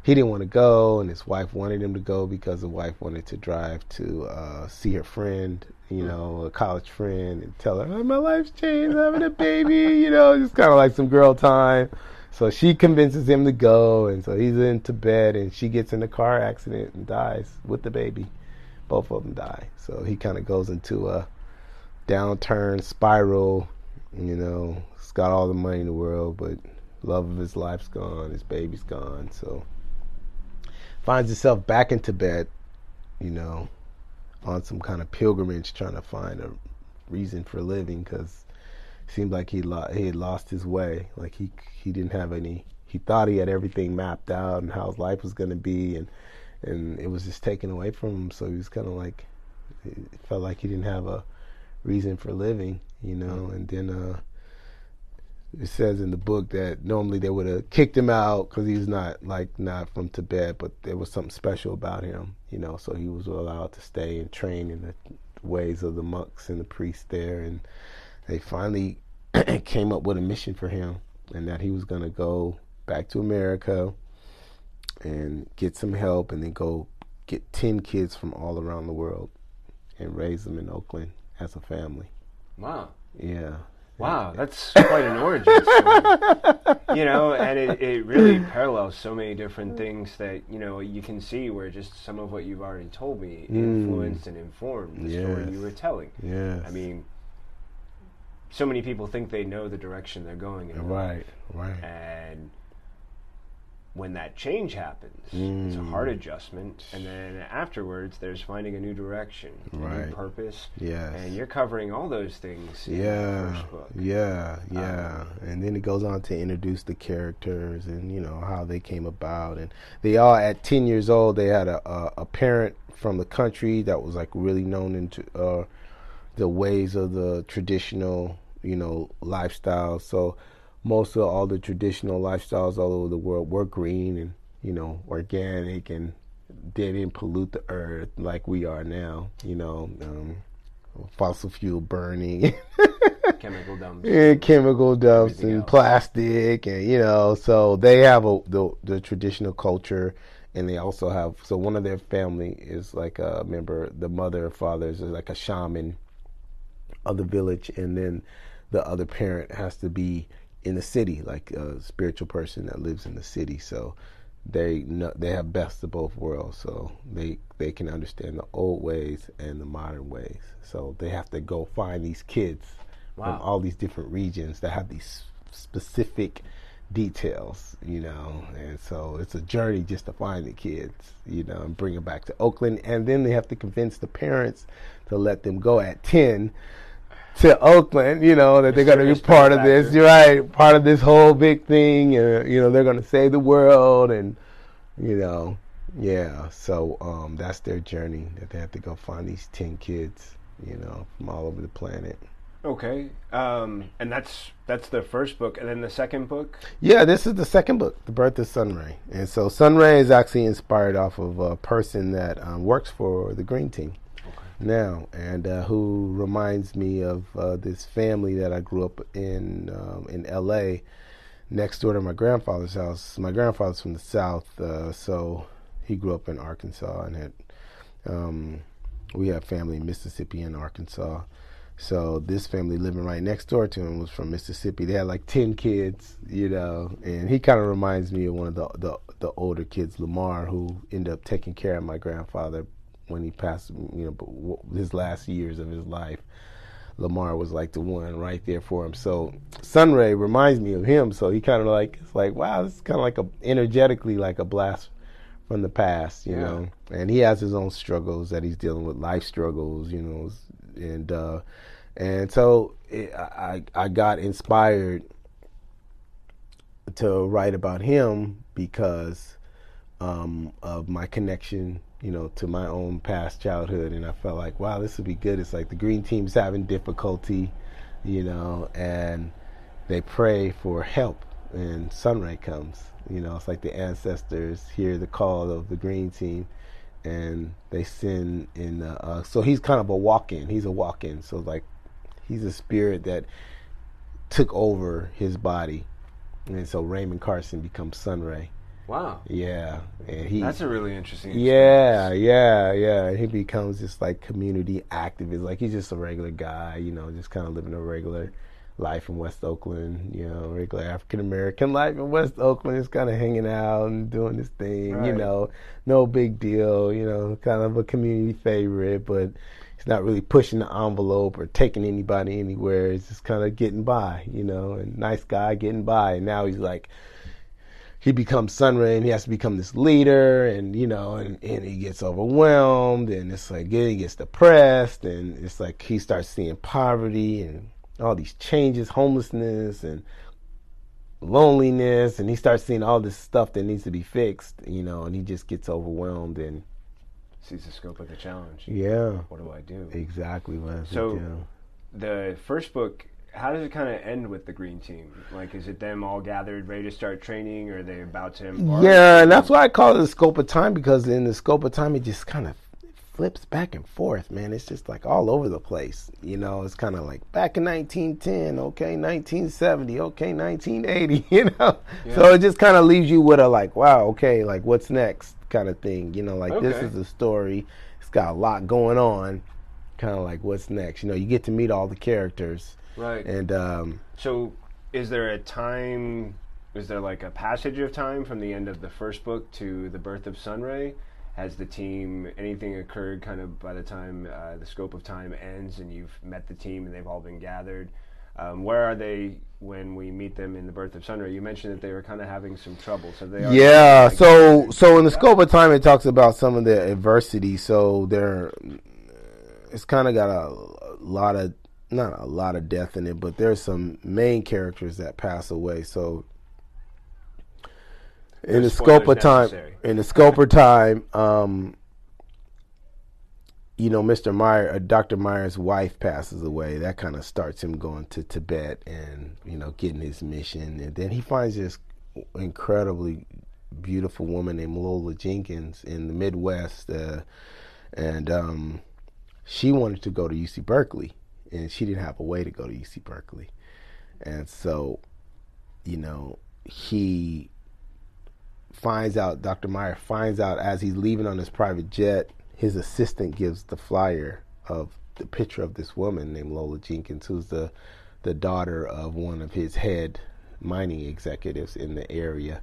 he didn't want to go, and his wife wanted him to go because the wife wanted to drive to see her friend, you know, a college friend, and tell her, oh, my life's changed, I'm having a baby, you know, just kind of like some girl time. So she convinces him to go, and so he's in Tibet, and she gets in a car accident and dies with the baby. Both of them die. So he kind of goes into a downturn spiral, you know, he's got all the money in the world, but love of his life's gone, his baby's gone, so... Finds himself back in Tibet, you know, on some kind of pilgrimage, trying to find a reason for living, because it seemed like he had lost his way. Like he didn't have any. He thought he had everything mapped out and how his life was going to be, and it was just taken away from him. So he was kind of like, it felt like he didn't have a reason for living, you know. And then it says in the book that normally they would have kicked him out because he was not from Tibet, but there was something special about him, you know, so he was allowed to stay and train in the ways of the monks and the priests there. And they finally came up with a mission for him, and that he was going to go back to America and get some help and then go get 10 kids from all around the world and raised them in Oakland as a family. Wow. Yeah. Wow, that's quite an origin story. You know, and it really parallels so many different things that, you know, you can see where just some of what you've already told me influenced and informed the story you were telling. Yes. I mean, so many people think they know the direction they're going in life. Right. And when that change happens, it's a hard adjustment, and then afterwards there's finding a new direction, a new purpose. Yes. And you're covering all those things in the first book. And then it goes on to introduce the characters and, you know, how they came about. And they all, at 10 years old, they had a parent from the country that was, like, really known into the ways of the traditional, you know, lifestyle. So most of all the traditional lifestyles all over the world were green and, you know, organic, and they didn't pollute the earth like we are now, you know, fossil fuel burning. Chemical dumps. Yeah, chemical dumps and plastic, and, you know, so they have the traditional culture, and they also have, so one of their family is like a member, the mother or father is like a shaman of the village, and then the other parent has to be in the city, like a spiritual person that lives in the city, so they have best of both worlds, so they can understand the old ways and the modern ways. So they have to go find these kids from all these different regions that have these specific details, you know, and so it's a journey just to find the kids, you know, and bring them back to Oakland, and then they have to convince the parents to let them go at 10. To Oakland, you know, that they're going to be part of this, you're right, part of this whole big thing, and, you know, they're going to save the world, and, you know, so that's their journey, that they have to go find these 10 kids, you know, from all over the planet. Okay, and that's the first book, and then the second book? Yeah, this is the second book, The Birth of Sunray, and so Sunray is actually inspired off of a person that works for the Green Team now, and who reminds me of this family that I grew up in LA, next door to my grandfather's house. My grandfather's from the South, so he grew up in Arkansas, and had we have family in Mississippi and Arkansas. So this family living right next door to him was from Mississippi. They had like 10 kids, you know, and he kind of reminds me of one of the older kids, Lamar, who ended up taking care of my grandfather when he passed, you know, his last years of his life. Lamar was like the one right there for him. So Sunray reminds me of him. So he kind of like, it's like, wow, this is kind of like energetically like a blast from the past, you know. And he has his own struggles that he's dealing with, life struggles, you know. And so I got inspired to write about him because of my connection, you know, to my own past childhood, and I felt like, wow, this would be good. It's like the Green Team's having difficulty, you know, and they pray for help, and Sunray comes. You know, it's like the ancestors hear the call of the Green Team, and they send in. So he's kind of a walk-in. He's a walk-in. So like, he's a spirit that took over his body, and so Raymond Carson becomes Sunray. Wow. Yeah. And that's a really interesting experience. Yeah. He becomes just like community activist. Like he's just a regular guy, you know, just kind of living a regular life in West Oakland, you know, regular African-American life in West Oakland. Just kind of hanging out and doing this thing, right. You know, no big deal, you know, kind of a community favorite, but he's not really pushing the envelope or taking anybody anywhere. He's just kind of getting by, you know, and nice guy getting by. And now he's like, he becomes Sunray, and he has to become this leader, and, you know, and he gets overwhelmed, and it's like, he gets depressed, and it's like he starts seeing poverty and all these changes, homelessness and loneliness, and he starts seeing all this stuff that needs to be fixed, you know, and he just gets overwhelmed and sees the scope of the challenge. Yeah. What do I do? Exactly. So the first book, how does it kind of end with the Green Team? Like, is it them all gathered, ready to start training, or are they about to embark? Yeah, and that's why I call it the scope of time, because in the scope of time, it just kind of flips back and forth, man. It's just like all over the place, you know. It's kind of like back in 1910, okay, 1970, okay, 1980, you know. Yeah. So it just kind of leaves you with a like, wow, okay, like what's next kind of thing, you know. Like, this is a story. It's got a lot going on. kind of like what's next. You know, you get to meet all the characters. Right. And so is there a time, is there like a passage of time from the end of the first book to The Birth of Sunray? Has the team, anything occurred kind of by the time The Scope of Time ends and you've met the team and they've all been gathered? Where are they when we meet them in The Birth of Sunray? You mentioned that they were kind of having some trouble. So they are so in The Scope of Time, it talks about some of the adversity. So they're, it's kind of got a lot of, not a lot of death in it, but there's some main characters that pass away. So in the Scope of Time, you know, Dr. Myers' wife passes away. That kind of starts him going to Tibet and, you know, getting his mission. And then he finds this incredibly beautiful woman named Lola Jenkins in the Midwest. She wanted to go to UC Berkeley, and she didn't have a way to go to UC Berkeley. And so, you know, he finds out, Dr. Meyer finds out as he's leaving on his private jet, his assistant gives the flyer of the picture of this woman named Lola Jenkins, who's the daughter of one of his head mining executives in the area.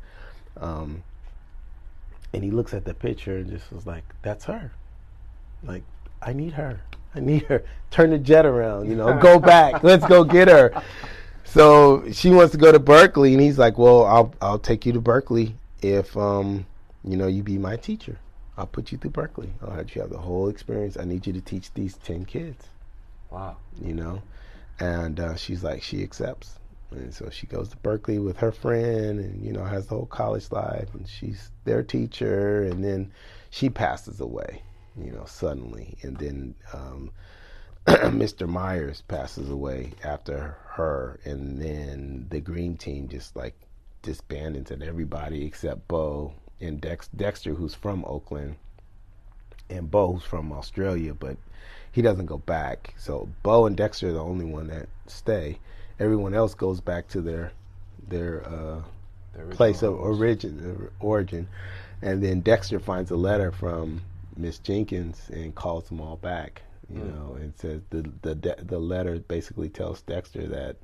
And he looks at the picture and just was like, that's her. Like, I need her. I need her. Turn the jet around, you know, go back. Let's go get her. So she wants to go to Berkeley, and he's like, well, I'll take you to Berkeley if, you know, you be my teacher. I'll put you through Berkeley. I'll have you have the whole experience. I need you to teach these 10 kids. Wow. You know? And she's like, she accepts. And so she goes to Berkeley with her friend and, you know, has the whole college life. And she's their teacher. And then she passes away, you know, suddenly. And then Mr. Myers passes away after her. And then the Green Team just, like, disbanded and everybody except Bo and Dexter, who's from Oakland, and Bo, who's from Australia, but he doesn't go back. So Bo and Dexter are the only one that stay. Everyone else goes back to their place of origin. And then Dexter finds a letter from Miss Jenkins and calls them all back. You know, and says the letter basically tells Dexter that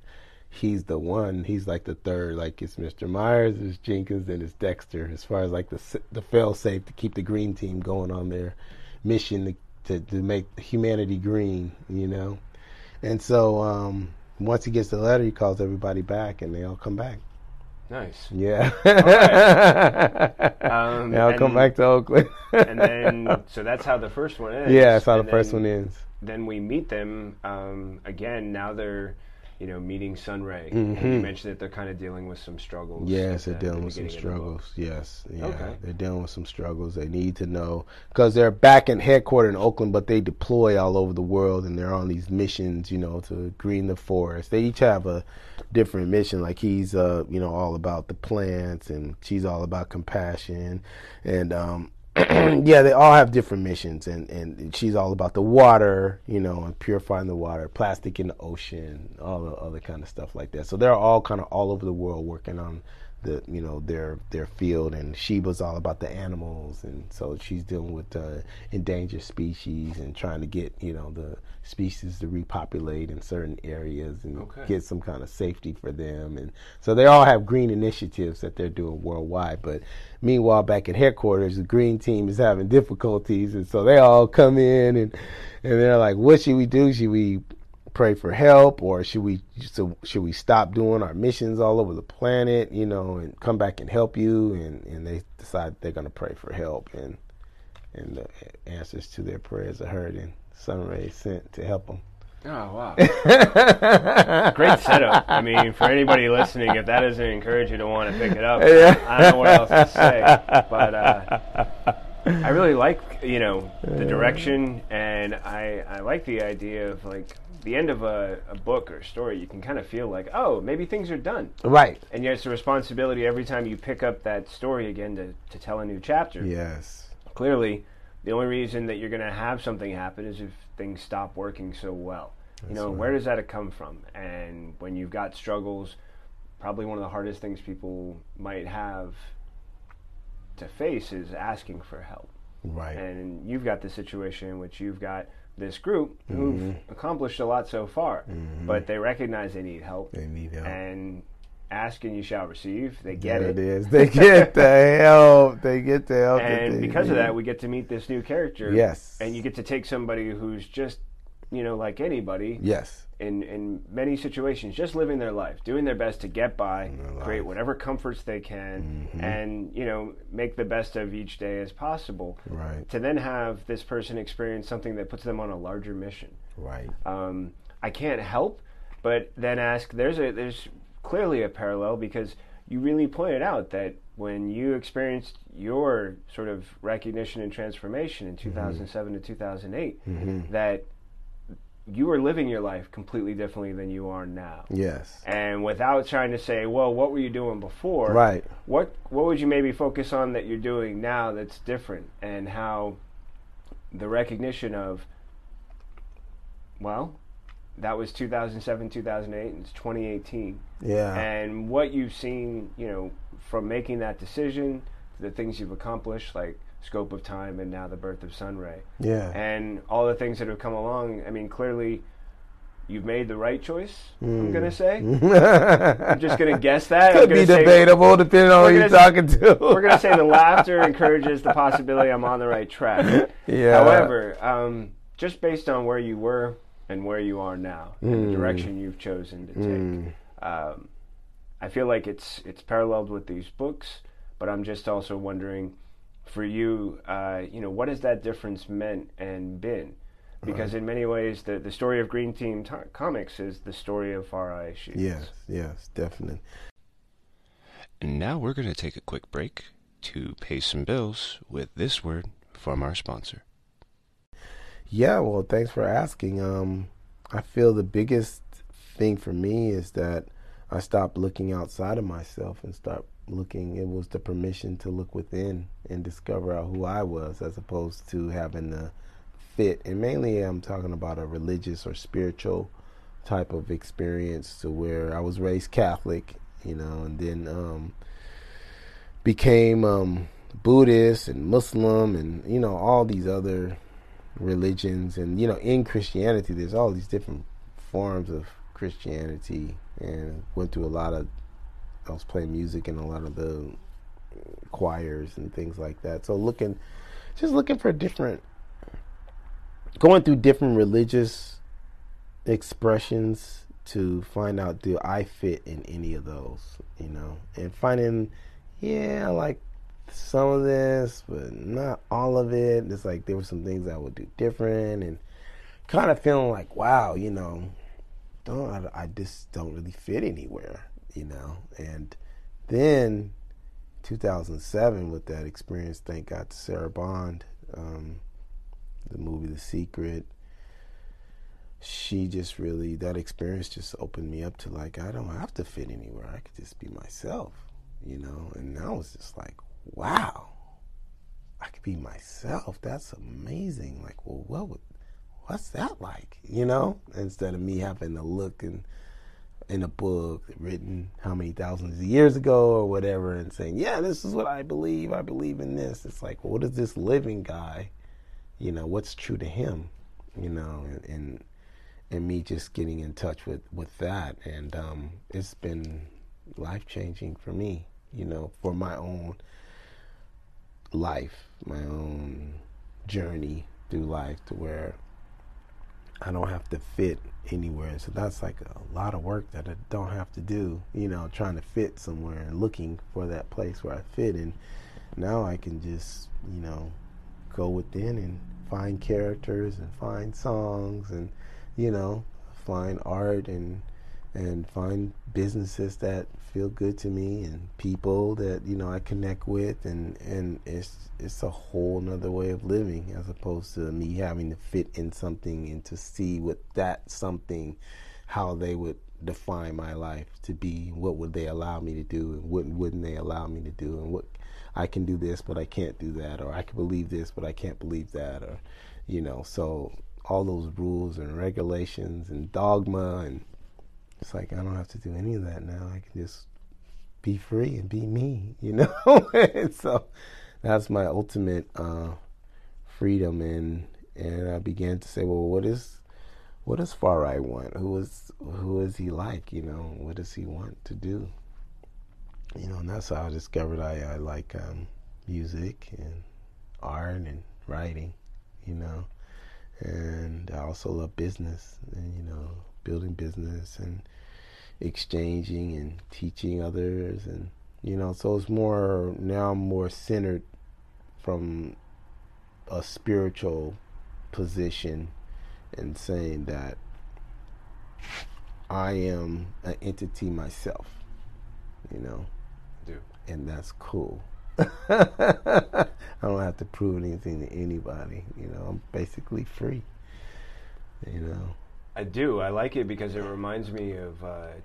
he's the one. He's like the third. Like, it's Mr. Myers, it's Jenkins, and it's Dexter. As far as like the fail safe to keep the Green Team going on their mission to make humanity green, you know. And so once he gets the letter, he calls everybody back, and they all come back. Nice. Yeah. Right. They all come back to Oakland. And then, so that's how the first one ends. Yeah, that's how the first one ends. Then we meet them again. Now they're, you know, meeting Sunray. Mm-hmm. And you mentioned that they're kind of dealing with some struggles. Yes, they're dealing with some struggles. Yes, yeah, okay. They're dealing with some struggles. They need to know, because they're back in headquarters in Oakland, but they deploy all over the world, and they're on these missions, you know, to green the forest. They each have a different mission. Like, he's, you know, all about the plants, and she's all about compassion, and yeah, they all have different missions, and she's all about the water, you know, and purifying the water, plastic in the ocean, all the other kind of stuff like that. So they're all kind of all over the world working on the, you know, their field. And Sheba's all about the animals, and so she's dealing with endangered species and trying to get, you know, the species to repopulate in certain areas and get some kind of safety for them. And so they all have green initiatives that they're doing worldwide. But meanwhile, back at headquarters, the Green Team is having difficulties, and so they all come in and they're like, what should we do? Should we pray for help, or should we stop doing our missions all over the planet, you know, and come back and help you? And they decide they're going to pray for help, and the answers to their prayers are heard, and Sunray sent to help them. Oh, wow. Great setup. I mean, for anybody listening, if that doesn't encourage you to want to pick it up, yeah. I don't know what else to say. But I really like, you know, the direction, and I like the idea of, like, the end of a book or story, you can kind of feel like, oh, maybe things are done. Right. And yet it's a responsibility every time you pick up that story again to tell a new chapter. Yes. Clearly, the only reason that you're going to have something happen is if things stop working so well. That's, you know, right. Where does that come from? And when you've got struggles, probably one of the hardest things people might have to face is asking for help. Right. And you've got the situation in which you've got this group who've accomplished a lot so far, but they recognize they need help. They need help. And ask and you shall receive. They get it. They get the help. They get the help. And because of that, we get to meet this new character. Yes. And you get to take somebody who's just, you know, like anybody. Yes. In many situations, just living their life, doing their best to get by, create whatever comforts they can, and, you know, make the best of each day as possible. Right. To then have this person experience something that puts them on a larger mission. Right. I can't help but then ask, there's clearly a parallel, because you really pointed out that when you experienced your sort of recognition and transformation in 2007 to 2008, that you were living your life completely differently than you are now. Yes. And without trying to say, well, what were you doing before? Right. What would you maybe focus on that you're doing now that's different? And how the recognition of, well, that was 2007, 2008, and it's 2018. Yeah. And what you've seen, you know, from making that decision, the things you've accomplished, like Scope of Time and now The Birth of Sunray. Yeah. And all the things that have come along, I mean, clearly you've made the right choice, I'm going to say. I'm just going to guess that. Could be debatable depending on who you're talking to. We're going to say the laughter encourages the possibility I'm on the right track. Yeah. However, just based on where you were and where you are now and the direction you've chosen to take, I feel like it's paralleled with these books, but I'm just also wondering, for you, you know, what has that difference meant and been? Because in many ways, the story of Green Team Comics is the story of Farai Shields. Yes, yes, definitely. And now we're going to take a quick break to pay some bills with this word from our sponsor. Yeah, well, thanks for asking. I feel the biggest thing for me is that I stopped looking outside of myself and stopped looking. It was the permission to look within and discover out who I was, as opposed to having to fit. And mainly I'm talking about a religious or spiritual type of experience, to where I was raised Catholic, you know, and then became Buddhist and Muslim and, you know, all these other religions. And, you know, in Christianity, there's all these different forms of Christianity, and went through a lot of, I was playing music in a lot of the choirs and things like that. So just looking for different, going through different religious expressions to find out, do I fit in any of those, you know, and finding, yeah, I like some of this, but not all of it. It's like there were some things I would do different, and kind of feeling like, wow, you know, I just don't really fit anywhere. You know, and then 2007 with that experience, thank God to Sarah Bond, the movie The Secret, she just really, that experience just opened me up to, like, I don't have to fit anywhere. I could just be myself, you know, and I was just like, wow, I could be myself. That's amazing. Like, well, what's that like, you know, instead of me having to look and in a book written how many thousands of years ago or whatever, and saying, yeah, this is what I believe in this. It's like, well, what is this living guy, you know, what's true to him, you know, and me just getting in touch with that. And it's been life-changing for me, you know, for my own life, my own journey through life, to where I don't have to fit anywhere. So that's like a lot of work that I don't have to do, you know, trying to fit somewhere and looking for that place where I fit. And now I can just, you know, go within and find characters and find songs and, you know, find art and find businesses that feel good to me and people that, you know, I connect with. And it's a whole nother way of living, as opposed to me having to fit in something and to see with that something how they would define my life to be, what would they allow me to do and what wouldn't they allow me to do, and what I can do this but I can't do that, or I can believe this but I can't believe that, or, you know, so all those rules and regulations and dogma, and it's like, I don't have to do any of that now. I can just be free and be me, you know? And so that's my ultimate freedom and I began to say, well, what does Farai want? Who is he like? You know, what does he want to do? You know, and that's how I discovered I like music and art and writing, you know, and I also love business and, you know, building business and exchanging and teaching others, and, you know, so it's more centered from a spiritual position and saying that I am an entity myself, you know. Dude. And that's cool. I don't have to prove anything to anybody, you know. I'm basically free, you know. I do. I like it because it reminds me of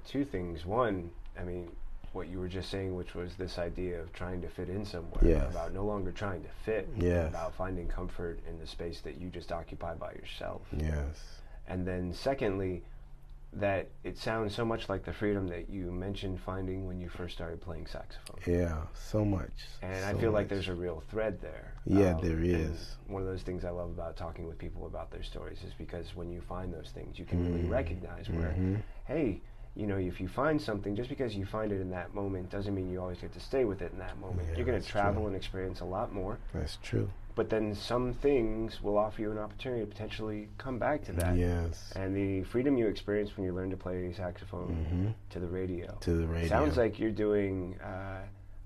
two things. One, I mean, what you were just saying, which was this idea of trying to fit in somewhere, yes, about no longer trying to fit, yes, about finding comfort in the space that you just occupy by yourself. Yes. And then secondly, that it sounds so much like the freedom that you mentioned finding when you first started playing saxophone. Yeah, so much. And so I feel like there's a real thread there. Yeah, there is. One of those things I love about talking with people about their stories is because when you find those things, you can really recognize where, hey, you know, if you find something, just because you find it in that moment doesn't mean you always get to stay with it in that moment. Yeah, you're going to travel and experience a lot more. That's true. But then some things will offer you an opportunity to potentially come back to that. Yes. And the freedom you experience when you learn to play saxophone to the radio. To the radio. Sounds like you're doing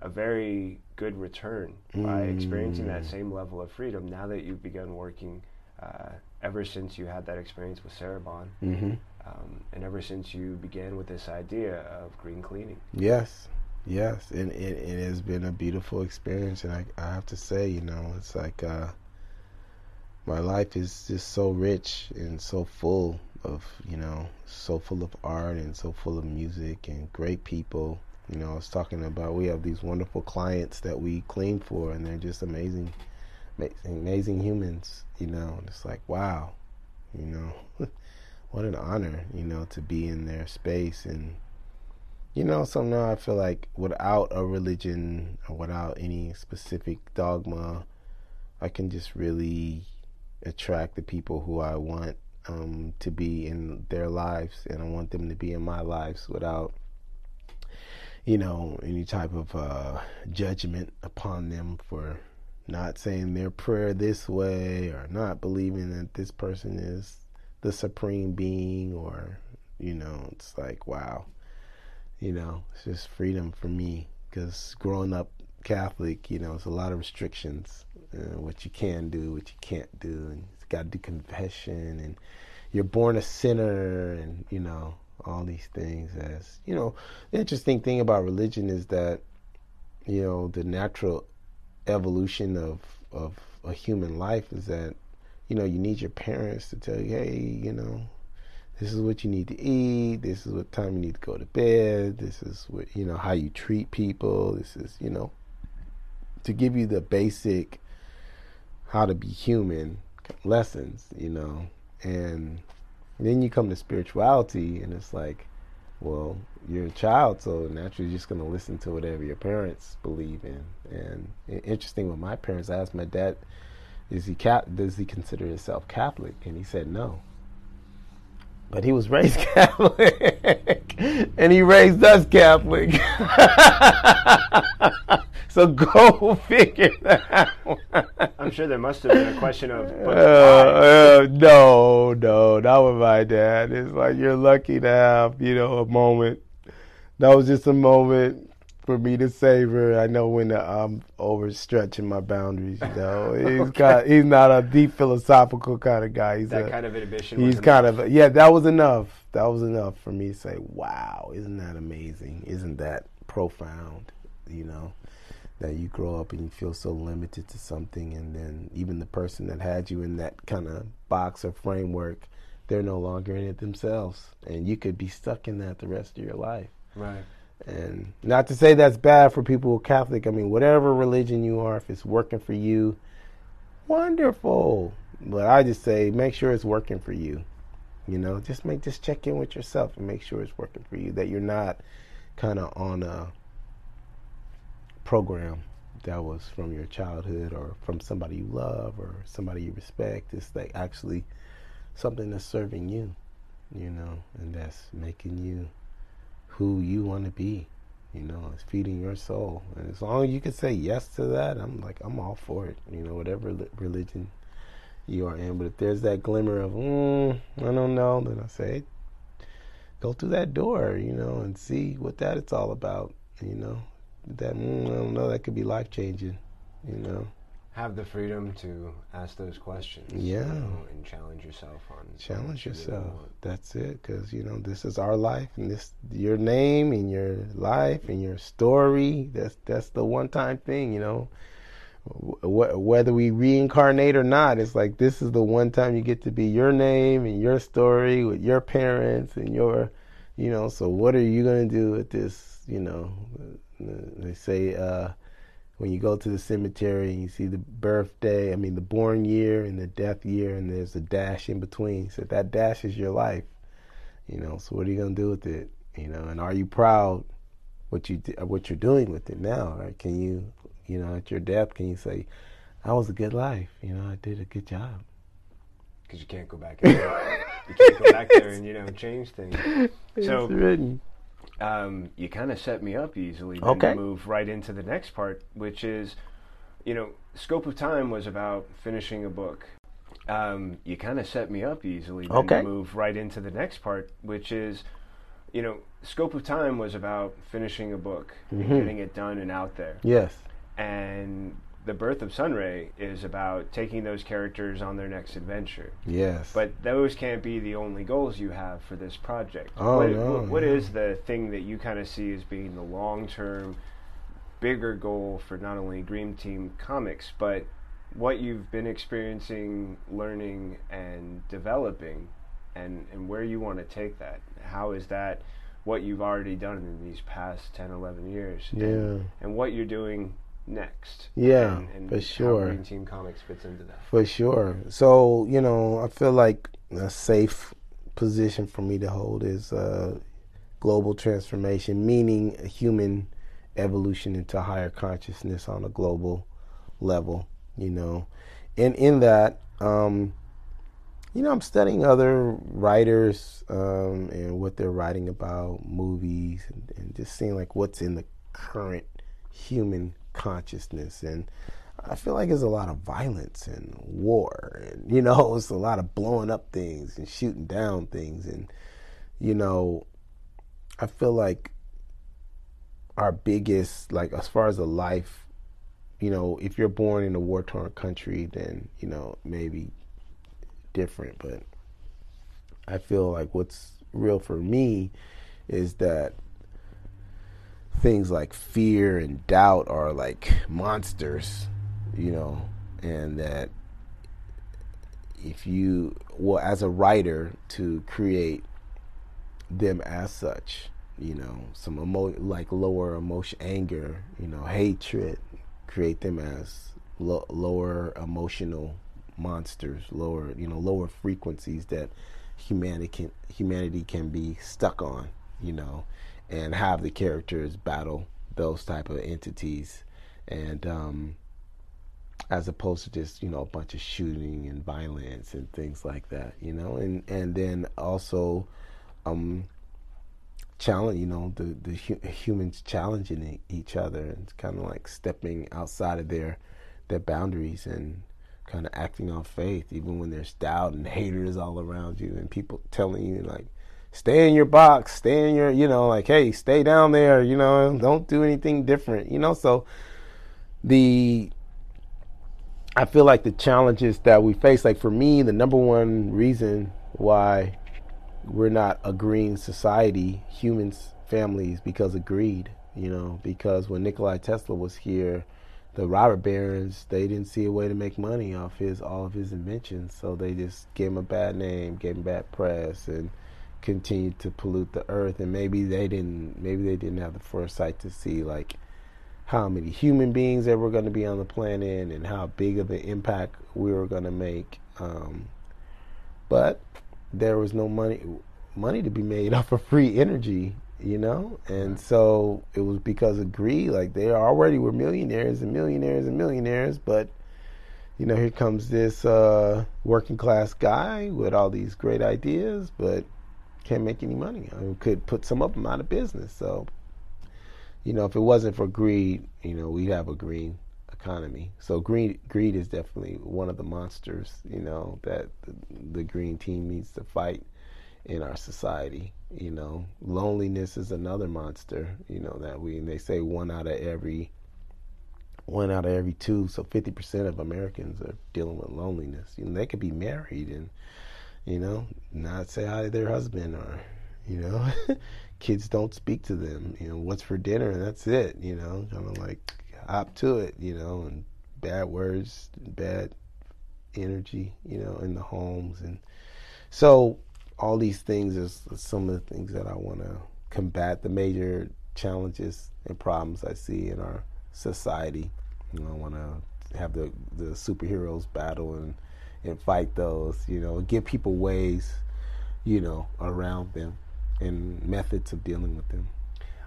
a very good return by experiencing that same level of freedom now that you've begun working ever since you had that experience with Sarah Bond. And ever since you began with this idea of green cleaning. Yes. Yes, and it has been a beautiful experience, and I have to say, you know, it's like my life is just so rich and so full of, you know, so full of art and so full of music and great people. You know, I was talking about, we have these wonderful clients that we clean for, and they're just amazing humans, you know, and it's like, wow, you know, what an honor, you know, to be in their space. And you know, so now I feel like without a religion or without any specific dogma, I can just really attract the people who I want to be in their lives, and I want them to be in my lives without, you know, any type of judgment upon them for not saying their prayer this way or not believing that this person is the supreme being, or, you know, it's like, wow. You know, it's just freedom for me, because growing up Catholic, you know, it's a lot of restrictions, what you can do, what you can't do, and you've got to do confession, and you're born a sinner, and, you know, all these things. As you know, the interesting thing about religion is that, you know, the natural evolution of a human life is that, you know, you need your parents to tell you, hey, you know, this is what you need to eat, this is what time you need to go to bed, this is what, you know, how you treat people, this is, you know, to give you the basic how to be human lessons, you know. And then you come to spirituality, and it's like, well, you're a child, so naturally you're just going to listen to whatever your parents believe in. And interesting with my parents, I asked my dad, does he consider himself Catholic? And he said no. But he was raised Catholic, and he raised us Catholic. So go figure that out. I'm sure there must have been a question of... No, not with my dad. It's like, you're lucky to have, you know, a moment. That was just a moment for me to savor. I know when I'm overstretching my boundaries, you know. He's not a deep philosophical kind of guy. Kind of inhibition. That was enough for me to say, wow, isn't that amazing? Isn't that profound? You know, that you grow up and you feel so limited to something, and then even the person that had you in that kind of box or framework, they're no longer in it themselves, and you could be stuck in that the rest of your life. Right. And not to say that's bad for people who are Catholic. I mean, whatever religion you are, if it's working for you, wonderful. But I just say, make sure it's working for you. You know, just check in with yourself and make sure it's working for you, that you're not kind of on a program that was from your childhood or from somebody you love or somebody you respect. It's like actually something that's serving you, you know, and that's making you who you want to be, you know. It's feeding your soul. And as long as you can say yes to that, I'm all for it, you know, whatever religion you are in. But if there's that glimmer of, I don't know, then I say, go through that door, you know, and see what that it's all about, you know. That, I don't know, that could be life-changing, you know. Have the freedom to ask those questions. Yeah. You know, and challenge yourself on... Challenge yourself. That's it, because, you know, this is our life, and this, your name, and your life, and your story, that's the one-time thing, you know. Whether we reincarnate or not, it's like, this is the one time you get to be your name, and your story, with your parents, and your, you know, so what are you going to do with this, you know? They say, when you go to the cemetery and you see the the born year and the death year, and there's a dash in between. So that dash is your life, you know. So what are you gonna do with it, you know? And are you proud what you're doing with it now? Right? Can you, you know, at your death, can you say, "That was a good life, you know. I did a good job." Because you can't go back. You can't go back there and, you know, change things. It's written. You kind of set me up easily to move right into the next part, which is, you know, Scope of Time was about finishing a book. You kind of set me up easily to move right into the next part, which is, you know, Scope of Time was about finishing a book, and getting it done and out there. Yes. And The Birth of Sunray is about taking those characters on their next adventure. Yes. But those can't be the only goals you have for this project. Oh, what is the thing that you kind of see as being the long-term, bigger goal for not only Green Team Comics, but what you've been experiencing, learning, and developing, and where you want to take that? How is that what you've already done in these past 10, 11 years? Yeah. And what you're doing next. Yeah, and for sure. How Green Team Comics fits into that. For sure. So, you know, I feel like a safe position for me to hold is global transformation, meaning human evolution into higher consciousness on a global level, you know. And in that, you know, I'm studying other writers and what they're writing about, movies, and just seeing like what's in the current human consciousness. And I feel like there's a lot of violence and war, and, you know, it's a lot of blowing up things and shooting down things. And, you know, I feel like our biggest, like, as far as a life, you know, if you're born in a war-torn country, then, you know, maybe different. But I feel like what's real for me is that things like fear and doubt are like monsters, you know. And that if you, as a writer, to create them as such, you know, some lower emotion, anger, you know, hatred, create them as lower emotional monsters, lower, you know, lower frequencies that humanity can be stuck on, you know. And have the characters battle those type of entities, and as opposed to just, you know, a bunch of shooting and violence and things like that, you know. And then also challenge, you know, the humans challenging each other, and kind of like stepping outside of their boundaries, and kind of acting on faith, even when there's doubt and haters all around you, and people telling you like, stay in your box, stay in your, you know, like, hey, stay down there, you know, don't do anything different, you know. So I feel like the challenges that we face, like for me, the number one reason why we're not a green society, humans, families, because of greed, you know. Because when Nikola Tesla was here, the robber barons, they didn't see a way to make money off all of his inventions, so they just gave him a bad name, gave him bad press, and continue to pollute the earth. And maybe they didn't have the foresight to see like how many human beings there were going to be on the planet, and how big of an impact we were going to make. But there was no money to be made off of free energy, you know? And so it was because of greed. Like, they already were millionaires and millionaires and millionaires, but, you know, here comes this working class guy with all these great ideas, but can't make any money. I mean, could put some of them out of business. So, you know, if it wasn't for greed, you know, we'd have a green economy. So greed is definitely one of the monsters, you know, that the green team needs to fight in our society. You know, loneliness is another monster, you know, that they say one out of every two, so 50% of Americans are dealing with loneliness. You know, they could be married and, you know, not say hi to their husband, or, you know, kids don't speak to them, you know, what's for dinner, and that's it, you know, kind of like hop to it, you know, and bad words, bad energy, you know, in the homes. And so all these things is some of the things that I want to combat, the major challenges and problems I see in our society. You know, I want to have the superheroes battle and fight those, you know, give people ways, you know, around them and methods of dealing with them.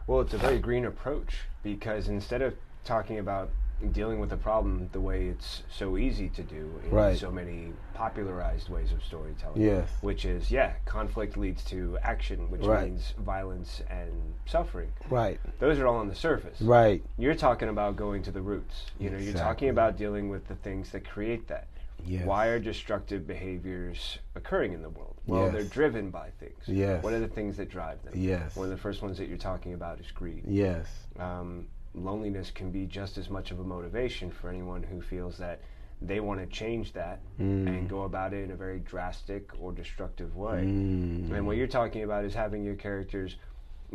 Well, it's a very green approach, because instead of talking about dealing with the problem the way it's so easy to do in so many popularized ways of storytelling, which is, conflict leads to action, which means violence and suffering. Right. Those are all on the surface. Right. You're talking about going to the roots. You know, you're talking about dealing with the things that create that. Yes. Why are destructive behaviors occurring in the world? Well, they're driven by things. Yes. What are the things that drive them? Yes. One of the first ones that you're talking about is greed. Yes. Loneliness can be just as much of a motivation for anyone who feels that they want to change that and go about it in a very drastic or destructive way. And what you're talking about is having your characters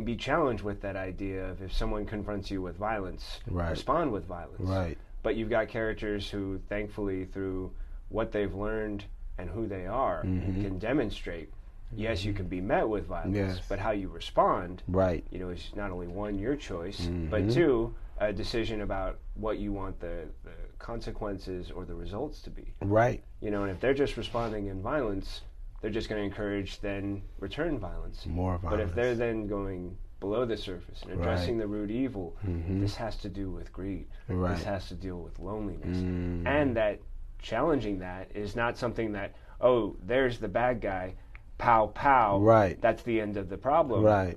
be challenged with that idea of, if someone confronts you with violence, respond with violence. Right. But you've got characters who, thankfully, through what they've learned and who they are, can demonstrate, yes, you can be met with violence, but how you respond, you know, is not only, one, your choice, but two, a decision about what you want the consequences or the results to be. Right. You know, and if they're just responding in violence, they're just going to encourage then return violence. More violence. But if they're then going below the surface and addressing the root evil, this has to do with greed. Right. This has to deal with loneliness. And that challenging that is not something that, oh, there's the bad guy, pow pow, that's the end of the problem.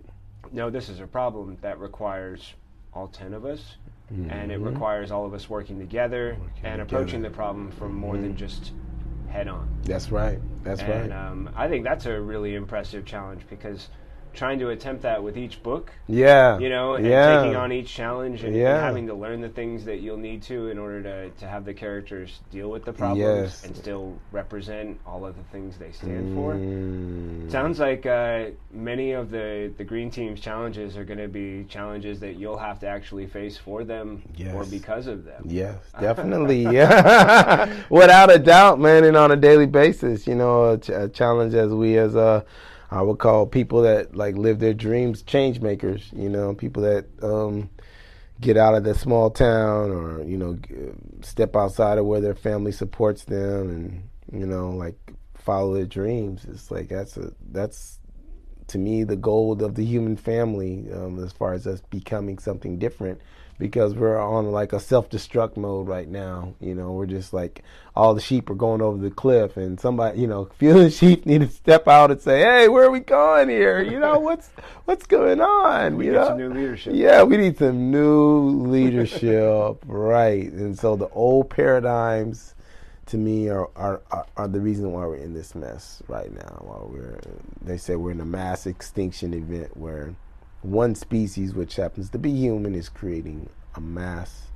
No, this is a problem that requires all 10 of us, and it requires all of us working together and approaching the problem from more than just head on. That's right. I think that's a really impressive challenge, because trying to attempt that with each book, you know, and taking on each challenge and having to learn the things that you'll need to in order to have the characters deal with the problems and still represent all of the things they stand for. Sounds like many of the Green Team's challenges are going to be challenges that you'll have to actually face for them or because of them. Yes, definitely. Without a doubt, man, and on a daily basis, you know, a challenge as I would call people that like live their dreams change makers, you know, people that get out of the small town, or, you know, step outside of where their family supports them and, you know, like follow their dreams. It's like that's to me the goal of the human family, as far as us becoming something different, because we're on like a self-destruct mode right now. You know, we're just like, all the sheep are going over the cliff, and somebody, you know, feeling sheep need to step out and say, hey, where are we going here? You know, what's going on? We need some new leadership. Yeah, we need some new leadership, right. And so the old paradigms, to me, are the reason why we're in this mess right now. They say we're in a mass extinction event where one species, which happens to be human, is creating a mass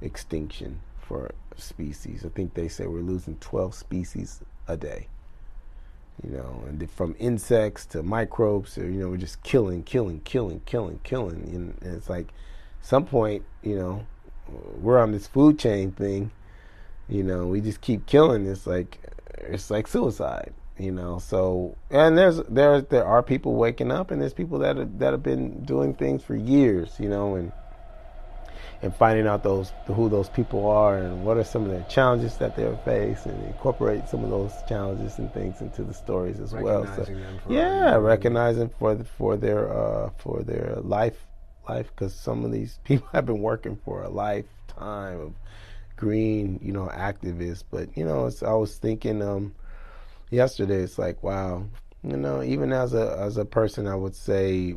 extinction for species. I think they say we're losing 12 species a day. You know, and from insects to microbes, or, you know, we're just killing. And it's like, some point, you know, we're on this food chain thing. You know, we just keep killing. It's like suicide. You know, so, and there are people waking up, and there's people that have been doing things for years, you know, and and finding out who those people are and what are some of their challenges that they face, and incorporate some of those challenges and things into the stories as well. So, recognizing for their life, because some of these people have been working for a lifetime of green, activists. But I was thinking yesterday, it's like, wow, even as a person, I would say.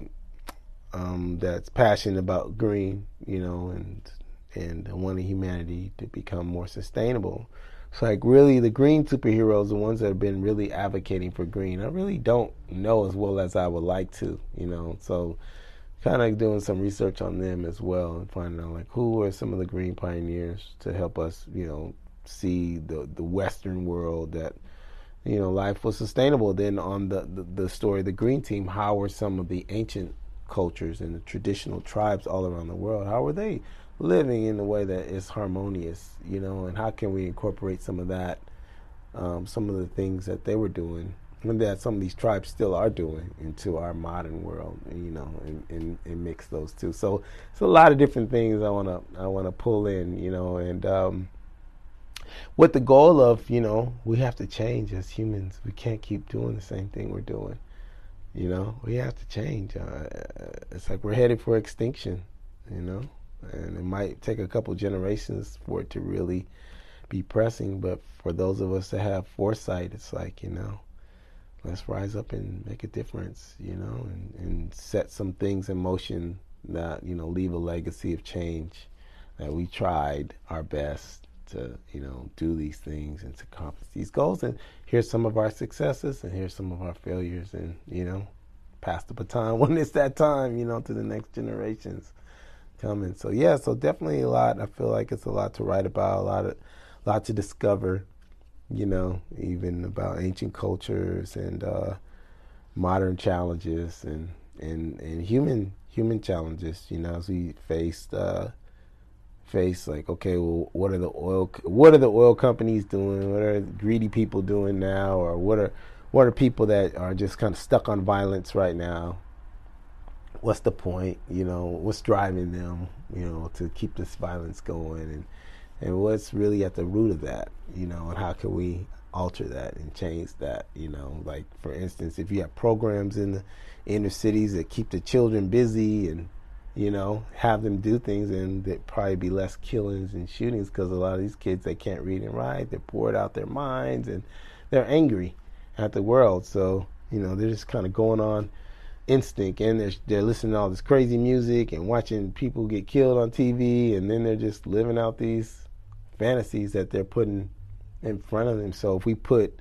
That's passionate about green, and wanting humanity to become more sustainable. It's like really the green superheroes, the ones that have been really advocating for green, I really don't know as well as I would like to, So kind of doing some research on them as well and finding out like who are some of the green pioneers to help us, see the Western world that life was sustainable. Then on the story, the Green Team, how were some of the ancient cultures and the traditional tribes all around the world, how are they living in a way that is harmonious, and how can we incorporate some of that, some of the things that they were doing and that some of these tribes still are doing into our modern world, and mix those two. So it's a lot of different things I want to pull in, with the goal of, we have to change as humans. We can't keep doing the same thing we're doing. We have to change. It's like we're headed for extinction, and it might take a couple generations for it to really be pressing. But for those of us that have foresight, it's like, let's rise up and make a difference, and set some things in motion that, leave a legacy of change, that we tried our best to, do these things and to accomplish these goals. And here's some of our successes and here's some of our failures, and, pass the baton when it's that time, to the next generations coming. So yeah, so definitely a lot. I feel like it's a lot to write about, a lot to discover, even about ancient cultures and modern challenges and human challenges, as we face like, okay, well, what are the oil companies doing? What are greedy people doing now? Or what are people that are just kind of stuck on violence right now? What's the point? What's driving them? To keep this violence going, and what's really at the root of that? And how can we alter that and change that? Like for instance, if you have programs in the inner cities that keep the children busy and have them do things, and there'd probably be less killings and shootings, because a lot of these kids, they can't read and write. They're bored out their minds and they're angry at the world. So, they're just kind of going on instinct, and they're listening to all this crazy music and watching people get killed on TV. And then they're just living out these fantasies that they're putting in front of them. So if we put,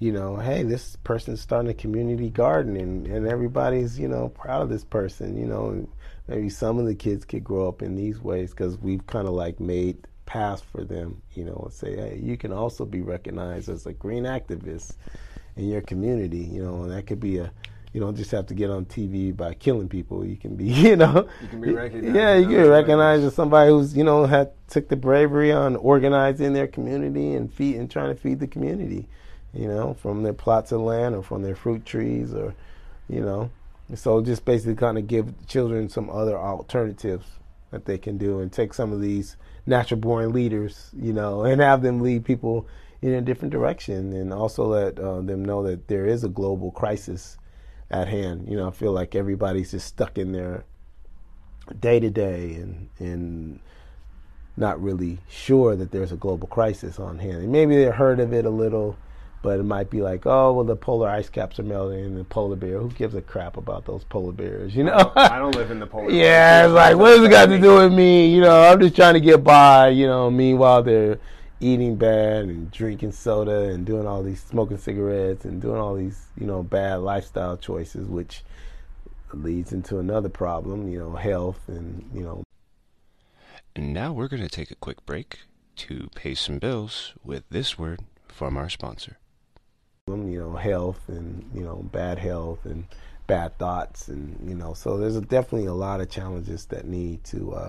hey, this person's starting a community garden and everybody's, proud of this person, maybe some of the kids could grow up in these ways, because we've kind of like made paths for them, and say, hey, you can also be recognized as a green activist in your community, and that could be you don't just have to get on TV by killing people. You can be, you can be recognized. Yeah, you can be recognized as somebody who's, took the bravery on organizing their community and trying to feed the community, from their plots of land or from their fruit trees or, So just basically kind of give children some other alternatives that they can do, and take some of these natural-born leaders, and have them lead people in a different direction, and also let them know that there is a global crisis at hand. I feel like everybody's just stuck in their day-to-day and not really sure that there's a global crisis on hand. And maybe they heard of it a little, but it might be like, oh, well, the polar ice caps are melting and the polar bear. Who gives a crap about those polar bears, I don't live in the polar bear. Yeah, it's like, what does it got to do with me? I'm just trying to get by, Meanwhile, they're eating bad and drinking soda and doing all these, smoking cigarettes and doing all these, bad lifestyle choices, which leads into another problem, health and. And now we're going to take a quick break to pay some bills with this word from our sponsor. Health and, bad health and bad thoughts and, so there's definitely a lot of challenges that need to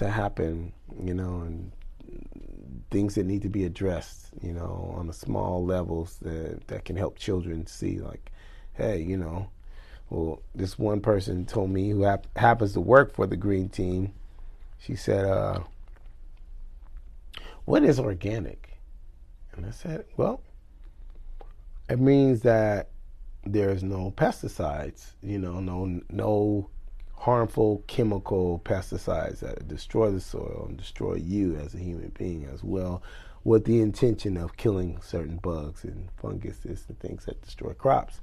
happen, and things that need to be addressed, on a small levels that can help children see like, hey, well, this one person told me who happens to work for the Green Team she said, what is organic? And I said, well, it means that there's no pesticides, you know, no harmful chemical pesticides that destroy the soil and destroy you as a human being as well, with the intention of killing certain bugs and funguses and things that destroy crops.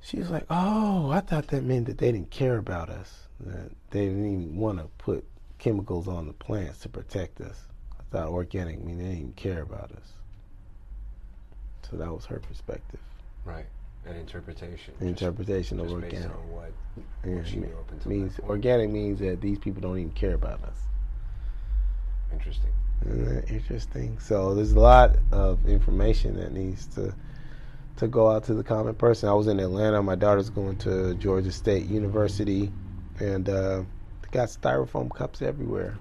She was like, oh, I thought that meant that they didn't care about us, that they didn't even want to put chemicals on the plants to protect us. I thought organic meant they didn't even care about us. So that was her perspective. Right. An interpretation. Interpretation just of organic. Based on what she knew up until means, organic means that these people don't even care about us. Interesting. Isn't that interesting? So there's a lot of information that needs to go out to the common person. I was in Atlanta. My daughter's going to Georgia State University, and they got styrofoam cups everywhere.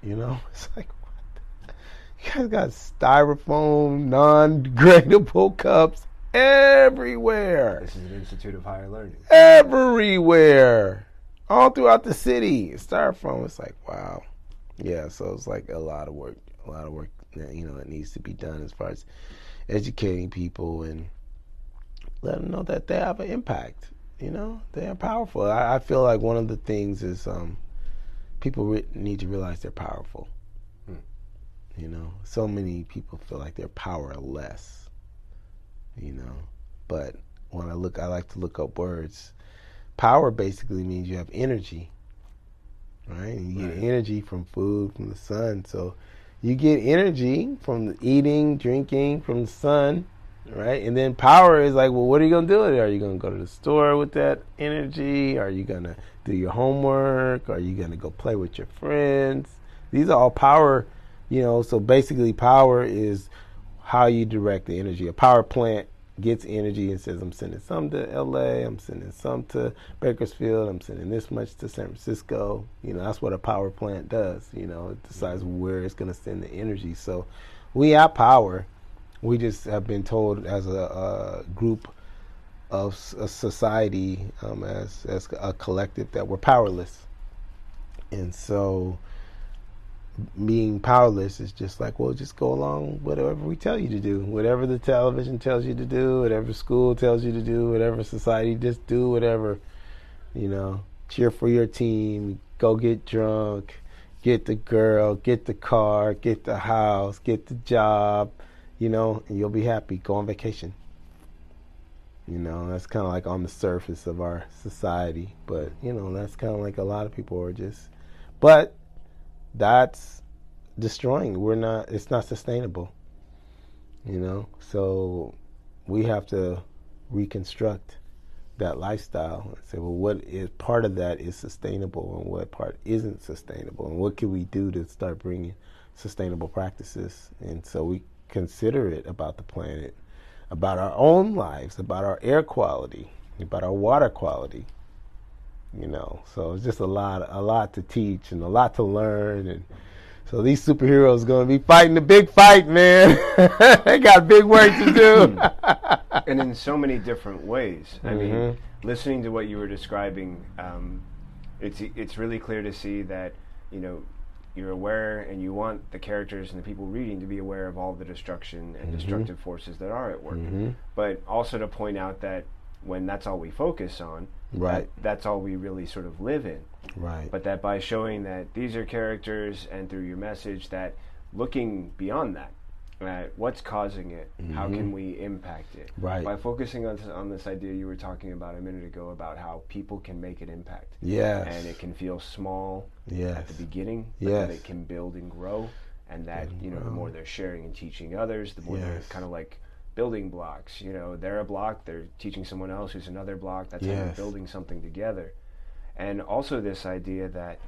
You know? It's like, what? You guys got styrofoam, non-degradable cups everywhere. This is an institute of higher learning. Everywhere. All throughout the city. Styrofoam. It's like, wow. Yeah, so it's like a lot of work that, you know, that needs to be done as far as educating people and letting them know that they have an impact, you know, they're powerful. I feel like one of the things is people need to realize they're powerful. You know, so many people feel like they're powerless, you know, but when I like to look up words. Power basically means you have energy. Right? And you get energy from food, from the sun. So you get energy from eating, drinking, from the sun, right? And then power is like, well, what are you going to do with it? Are you going to go to the store with that energy? Are you going to do your homework? Are you going to go play with your friends? These are all power, you know. So basically power is how you direct the energy. A power plant gets energy and says, I'm sending some to L.A., I'm sending some to Bakersfield, I'm sending this much to San Francisco. You know, that's what a power plant does. You know, it decides where it's going to send the energy. So we have power. We just have been told as a group of a society, as a collective, that we're powerless. And so being powerless is just like, well, just go along whatever we tell you to do, whatever the television tells you to do, whatever school tells you to do, whatever society, just do whatever, you know, cheer for your team, go get drunk, get the girl, get the car, get the house, get the job, you know, and you'll be happy. Go on vacation. You know, that's kind of like on the surface of our society, but, you know, that's kind of like a lot of people are just, but that's destroying. It's not sustainable, you know? So we have to reconstruct that lifestyle and say, well, what is part of that is sustainable and what part isn't sustainable? And what can we do to start bringing sustainable practices? And so we consider it about the planet, about our own lives, about our air quality, about our water quality. You know, so it's just a lot to teach and a lot to learn. And so these superheroes going to be fighting the big fight, man. They got big work to do. And in so many different ways. I mean, listening to what you were describing, it's really clear to see that, you know, you're aware and you want the characters and the people reading to be aware of all the destruction and destructive forces that are at work. But also to point out that when that's all we focus on, right, that's all we really sort of live in. Right. But that by showing that these are characters and through your message that looking beyond that, what's causing it? How can we impact it? Right. By focusing on this idea you were talking about a minute ago about how people can make an impact. Yes. And it can feel small at the beginning, but that it can build and grow. And that, you know, the more they're sharing and teaching others, the more they're kind of like building blocks, you know, they're a block, they're teaching someone else who's another block, that's how you're building something together. And also this idea that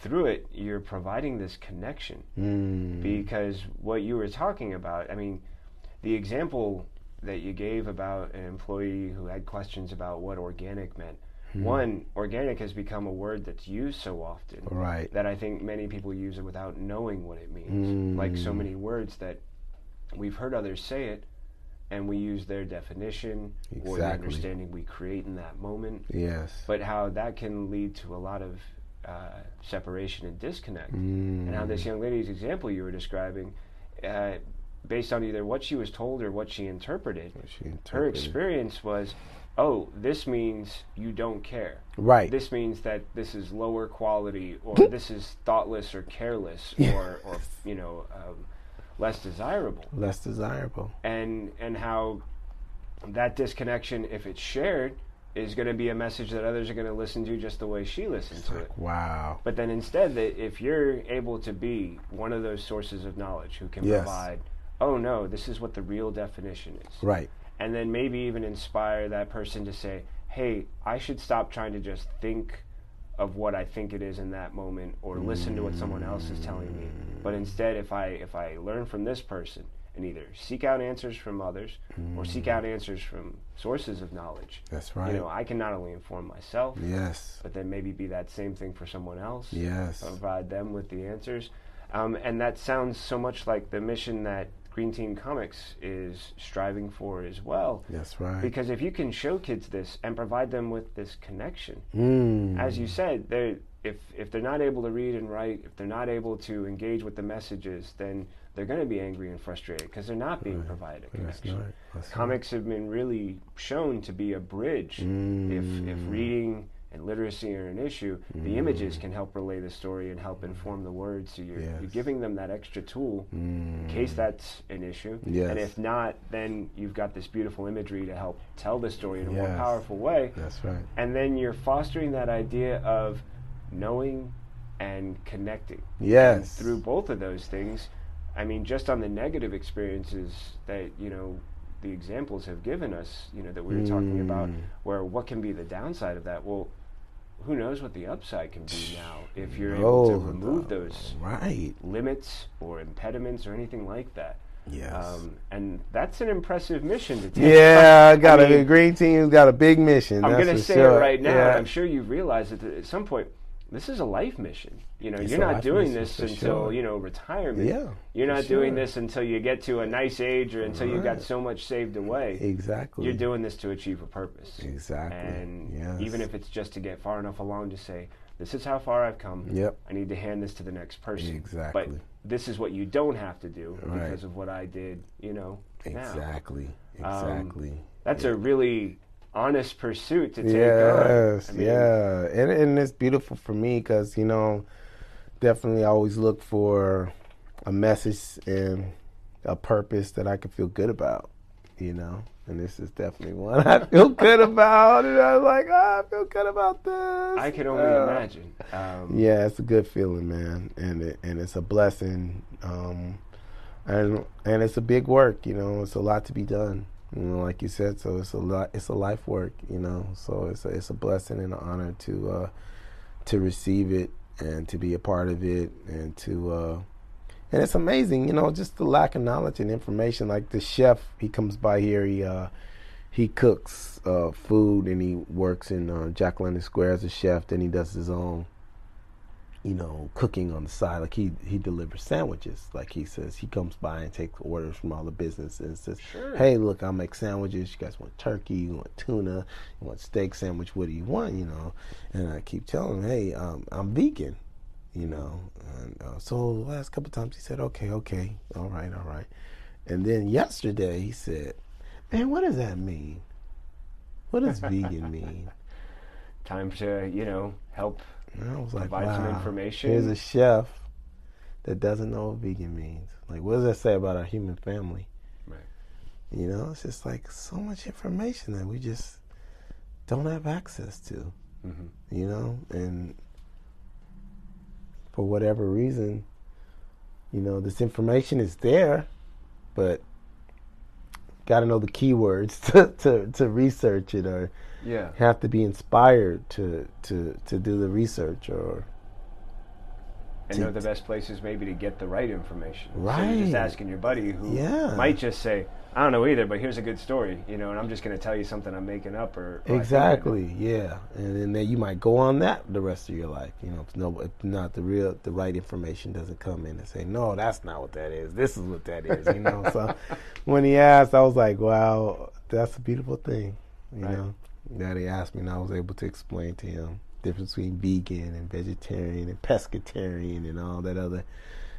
through it, you're providing this connection because what you were talking about, I mean, the example that you gave about an employee who had questions about what organic meant, one, organic has become a word that's used so often that I think many people use it without knowing what it means, like so many words that we've heard others say it, and we use their definition or the understanding we create in that moment. Yes. But how that can lead to a lot of separation and disconnect. And how this young lady's example you were describing, based on either what she was told or what she interpreted, her experience was, oh, this means you don't care. Right. This means that this is lower quality, or this is thoughtless or careless, or you know, less desirable. Less desirable. And how that disconnection, if it's shared, is going to be a message that others are going to listen to just the way she listens to it. Wow. But then instead, that if you're able to be one of those sources of knowledge who can provide, oh no, this is what the real definition is. Right. And then maybe even inspire that person to say, hey, I should stop trying to just think of what I think it is in that moment, or listen to what someone else is telling me. But instead, if I learn from this person and either seek out answers from others or seek out answers from sources of knowledge. That's right. You know, I can not only inform myself, but then maybe be that same thing for someone else. Yes. Provide them with the answers. And that sounds so much like the mission that Green Team Comics is striving for as well. That's right. Because if you can show kids this and provide them with this connection, as you said, if they're not able to read and write, if they're not able to engage with the messages, then they're going to be angry and frustrated because they're not being provided a connection. Comics have been really shown to be a bridge. If reading and literacy are an issue, the images can help relay the story and help inform the words. So you're giving them that extra tool in case that's an issue. And if not, then you've got this beautiful imagery to help tell the story in a more powerful way. That's right. And then you're fostering that idea of knowing and connecting. And through both of those things, I mean, just on the negative experiences that, you know, the examples have given us, you know, that we were talking about, where what can be the downside of that? Well, who knows what the upside can be now if you're able to remove those limits or impediments or anything like that. And that's an impressive mission to take. The Green Team's got a big mission. I'm going to say it right now. Yeah. I'm sure you've realized that at some point, this is a life mission. You know, you're not doing this until, you know, retirement. You're not doing this until you get to a nice age or until you've got so much saved away. Exactly. You're doing this to achieve a purpose. Exactly. And even if it's just to get far enough along to say, this is how far I've come. I need to hand this to the next person. Exactly. But this is what you don't have to do because of what I did, you know, now. That's a really honest pursuit to take on. I mean, and it's beautiful for me because, you know, definitely I always look for a message and a purpose that I can feel good about, you know. And this is definitely one I feel good about. And I was like, oh, I feel good about this. I can only imagine. Yeah, it's a good feeling, man. And it's a blessing. And it's a big work, you know. It's a lot to be done, you know, like you said. So it's a lot. It's a life work, you know. So it's a blessing and an honor to receive it and to be a part of it and to. And it's amazing, you know, just the lack of knowledge and information. Like the chef, he comes by here, he cooks food, and he works in Jack London Square as a chef. Then he does his own, you know, cooking on the side. Like he delivers sandwiches. Like he says, he comes by and takes orders from all the businesses and says, hey, look, I'll make sandwiches. You guys want turkey? You want tuna? You want steak sandwich? What do you want? You know, and I keep telling him, hey, I'm vegan. You know, and, so the last couple of times he said, okay, all right. And then yesterday he said, man, what does that mean? What does vegan mean? Time to, you know, help provide some information. Here's a chef that doesn't know what vegan means. Like, what does that say about our human family? Right. You know, it's just like so much information that we just don't have access to, you know, and for whatever reason, you know, this information is there, but got to know the keywords to research it, or have to be inspired to do the research, or and know the best places maybe to get the right information. Right. So you're just asking your buddy who might just say, I don't know either, but here's a good story, you know, and I'm just going to tell you something I'm making up. Or And then you might go on that the rest of your life, you know, if not the right information doesn't come in and say, no, that's not what that is. This is what that is, you know. So when he asked, I was like, wow, that's a beautiful thing, you know, that he asked me, and I was able to explain to him difference between vegan and vegetarian and pescatarian and all that other,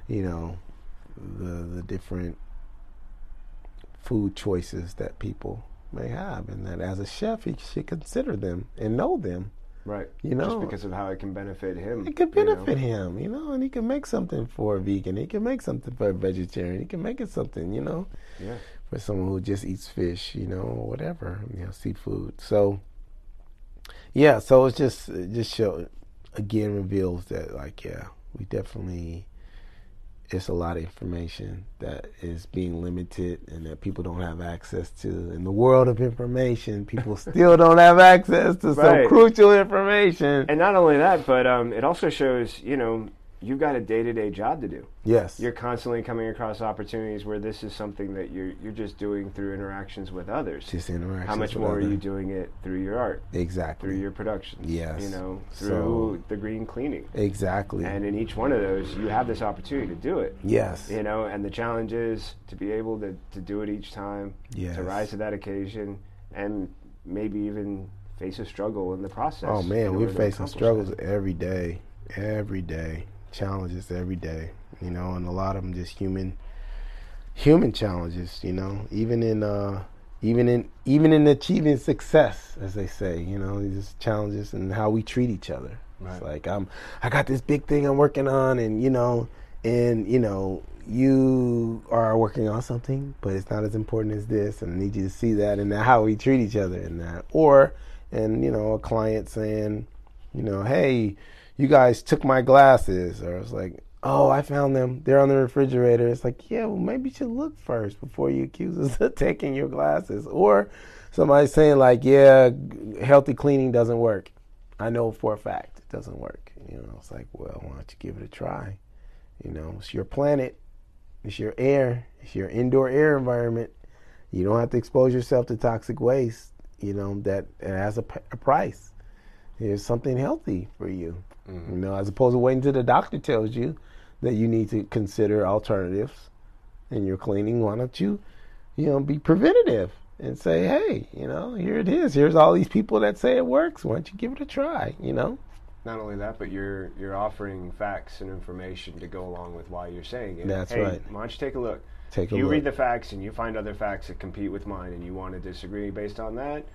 you know, the different food choices that people may have, and that as a chef, he should consider them and know them. Right. You know, just because of how it can benefit him. It could benefit him, you know, and he can make something for a vegan. He can make something for a vegetarian. He can make it something, you know, yeah, for someone who just eats fish, you know, or whatever, you know, seafood. So, yeah, so it's just, it just show, again, reveals that, like, yeah, we definitely, it's a lot of information that is being limited and that people don't have access to. In the world of information, people still don't have access to some crucial information. And not only that, but it also shows, you know, you've got a day-to-day job to do. Yes. You're constantly coming across opportunities where this is something that you're just doing through interactions with others. Just interactions. How much more are you doing it through your art? Exactly. Through your productions. Yes. You know, through the green cleaning. Exactly. And in each one of those, you have this opportunity to do it. Yes. You know, and the challenge is to be able to do it each time, yes, to rise to that occasion, and maybe even face a struggle in the process. Oh, man, we're facing struggles every day. Every day. Challenges every day, you know, and a lot of them just human challenges, you know, even in achieving success, as they say, you know, these challenges and how we treat each other. Right. It's like I got this big thing I'm working on, and you are working on something, but it's not as important as this, and I need you to see that, and how we treat each other in that, or a client saying, you know, hey, you guys took my glasses. Or it's like, oh, I found them. They're on the refrigerator. It's like, yeah, well, maybe you should look first before you accuse us of taking your glasses. Or somebody saying like, yeah, healthy cleaning doesn't work. I know for a fact it doesn't work. You know, it's like, well, why don't you give it a try? You know, it's your planet. It's your air. It's your indoor air environment. You don't have to expose yourself to toxic waste, you know, that has a price. Here's something healthy for you. Mm-hmm. You know, as opposed to waiting until the doctor tells you that you need to consider alternatives in your cleaning. Why don't you, you know, be preventative and say, hey, you know, here it is. Here's all these people that say it works. Why don't you give it a try, you know? Not only that, but you're offering facts and information to go along with why you're saying it. That's right. Why don't you take a look? You read the facts and you find other facts that compete with mine and you want to disagree based on that.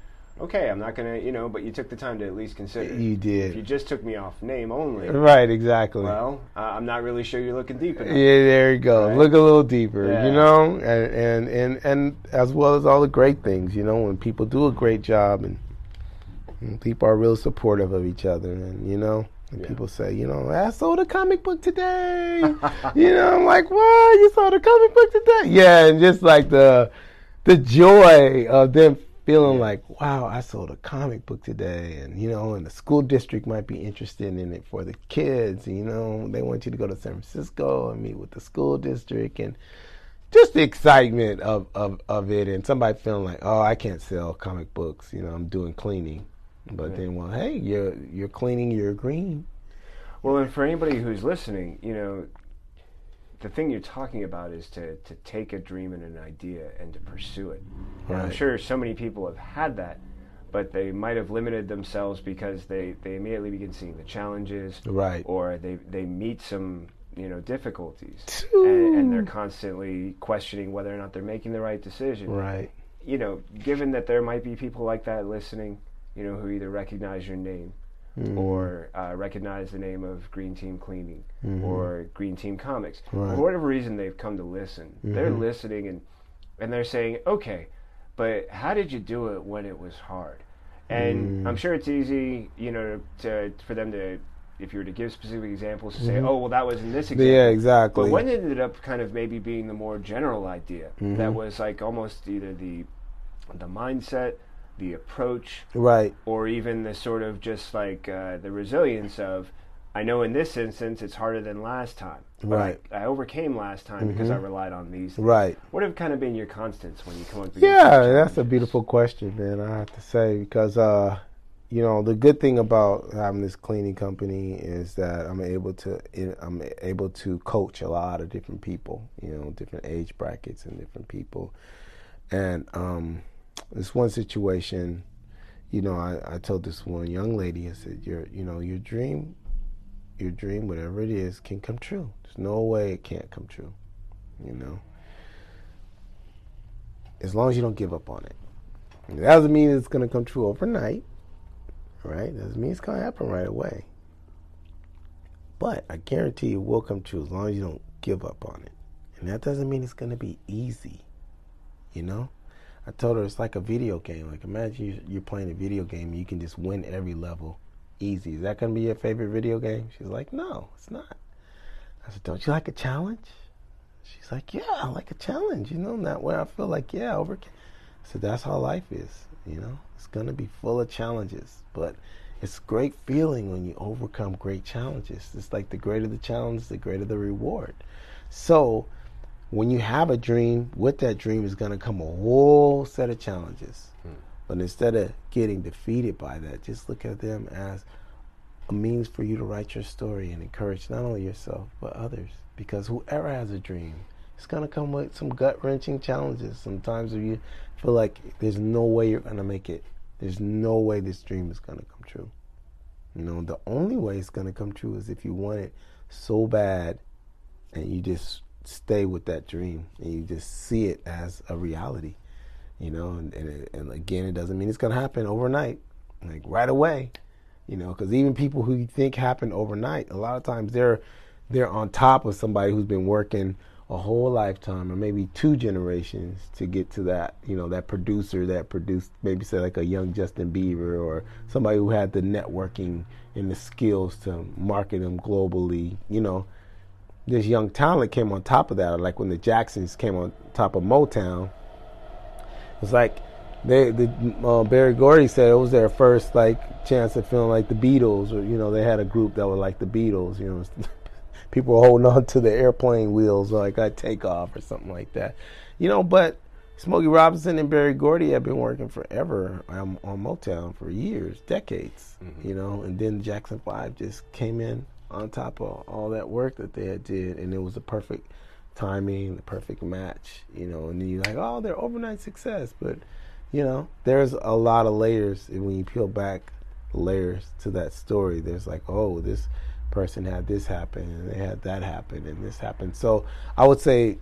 Okay, I'm not going to, you know, but you took the time to at least consider. You did. If you just took me off name only. Right, exactly. Well, I'm not really sure you're looking deep enough. Yeah, there you go. Right? Look a little deeper, yeah, you know, and as well as all the great things, you know, when people do a great job and people are real supportive of each other and, you know. And yeah, people say, you know, I sold a comic book today. You know, I'm like, what? You sold a comic book today? Yeah, and just like the joy of them feeling like, wow, I sold a comic book today, and, you know, and the school district might be interested in it for the kids, you know, they want you to go to San Francisco and meet with the school district, and just the excitement of it, and somebody feeling like, oh, I can't sell comic books, you know, I'm doing cleaning, but then, well, hey, you're cleaning, you're green. Well, and for anybody who's listening, you know, the thing you're talking about is to take a dream and an idea and to pursue it. Right. I'm sure so many people have had that, but they might have limited themselves because they immediately begin seeing the challenges, right, or they meet some, you know, difficulties, and they're constantly questioning whether or not they're making the right decision. Right. You know, given that there might be people like that listening, you know, who either recognize your name, mm-hmm, or recognize the name of Green Team Cleaning, mm-hmm, or Green Team Comics. Right. For whatever reason, they've come to listen. Mm-hmm. They're listening and they're saying, okay, but how did you do it when it was hard? And I'm sure it's easy, you know, for them to, if you were to give specific examples, to say, oh, well, that was in this example. Yeah, exactly. But when it ended up kind of maybe being the more general idea, mm-hmm, that was like almost either the mindset, the approach, right, or even the sort of just like the resilience of, I know in this instance it's harder than last time, right, I overcame last time, mm-hmm, because I relied on these things. Right. What have kind of been your constants when you come up with, yeah, that's a beautiful question, man, I have to say, because you know, the good thing about having this cleaning company is that I'm able to coach a lot of different people, you know, different age brackets and different people, and this one situation, you know, I told this one young lady, I said, your dream, whatever it is, can come true. There's no way it can't come true, you know, as long as you don't give up on it. And that doesn't mean it's going to come true overnight, right? That doesn't mean it's going to happen right away. But I guarantee it will come true as long as you don't give up on it. And that doesn't mean it's going to be easy, you know? I told her it's like a video game. Like, imagine you're playing a video game and you can just win every level easy. Is that going to be your favorite video game? She's like, no, it's not. I said, don't you like a challenge? She's like, yeah, I like a challenge. You know, not where I feel like, yeah, overcame. I said, that's how life is, you know? It's going to be full of challenges. But it's a great feeling when you overcome great challenges. It's like the greater the challenge, the greater the reward. So when you have a dream, with that dream is going to come a whole set of challenges. But instead of getting defeated by that, just look at them as a means for you to write your story and encourage not only yourself, but others. Because whoever has a dream, it's going to come with some gut-wrenching challenges. Sometimes if you feel like there's no way you're going to make it, there's no way this dream is going to come true. You know, the only way it's going to come true is if you want it so bad and you just stay with that dream and you just see it as a reality, you know, and again, it doesn't mean it's going to happen overnight, like right away, you know, because even people who you think happen overnight, a lot of times they're on top of somebody who's been working a whole lifetime or maybe two generations to get to that, you know, that producer that produced, maybe say like a young Justin Bieber or somebody who had the networking and the skills to market them globally, you know. This young talent came on top of that, like when the Jacksons came on top of Motown. It's like Barry Gordy said it was their first like chance of feeling like the Beatles, or you know they had a group that was like the Beatles. You know, people were holding on to the airplane wheels like I take off or something like that. You know, but Smokey Robinson and Barry Gordy have been working forever on Motown for years, decades. Mm-hmm. You know, and then Jackson 5 just came in on top of all that work that they had did, and it was the perfect timing, the perfect match, you know, and then you're like, oh, they're overnight success, but, you know, there's a lot of layers, and when you peel back layers to that story, there's like, oh, this person had this happen, and they had that happen, and this happened, so I would say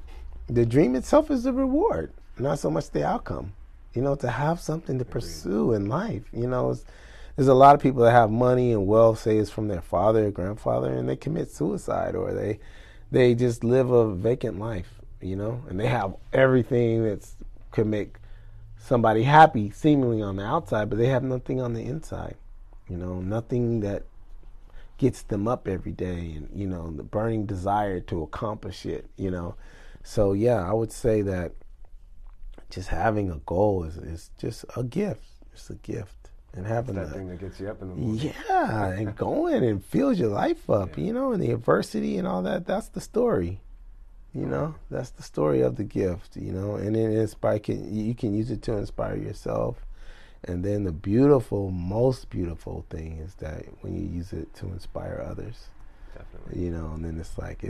the dream itself is the reward, not so much the outcome, you know, to have something to pursue in life, you know, it's, there's a lot of people that have money and wealth, say it's from their father or grandfather, and they commit suicide or they just live a vacant life, you know, and they have everything that could make somebody happy seemingly on the outside, but they have nothing on the inside, you know, nothing that gets them up every day and, you know, the burning desire to accomplish it, you know. So, yeah, I would say that just having a goal is just a gift. It's a gift. And having that thing that gets you up in the morning. Yeah, and going and fills your life up, yeah. You know, and the adversity and all that, that's the story, you know. That's the story of the gift, you know, and then you can use it to inspire yourself. And then the beautiful, most beautiful thing is that when you use it to inspire others. Definitely. You know, and then it's like,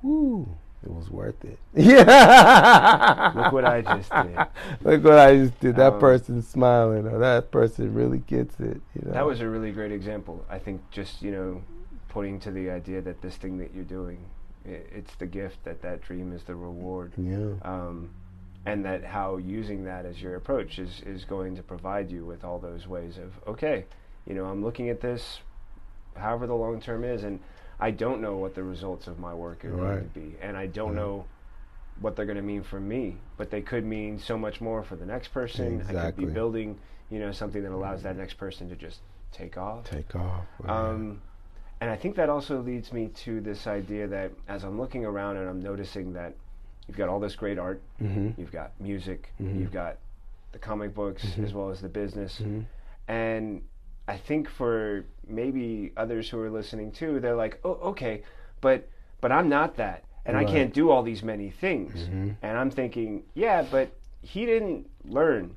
woo, it was worth it. Yeah. Look what I just did. Look what I just did. That person's smiling, or that person really gets it. You know? That was a really great example. I think just, you know, pointing to the idea that this thing that you're doing, it's the gift, that dream is the reward. Yeah. And that how using that as your approach is going to provide you with all those ways of, okay, you know, I'm looking at this however the long term is, and I don't know what the results of my work are going to be, and I don't know what they're going to mean for me, but they could mean so much more for the next person. Exactly. I could be building, you know, something that allows that next person to just take off. Right. And I think that also leads me to this idea that as I'm looking around and I'm noticing that you've got all this great art, mm-hmm. you've got music, mm-hmm. you've got the comic books, mm-hmm. as well as the business, mm-hmm. and I think for maybe others who are listening too, they're like, oh, okay, but I'm not that, and I can't do all these many things. Mm-hmm. And I'm thinking, yeah, but he didn't learn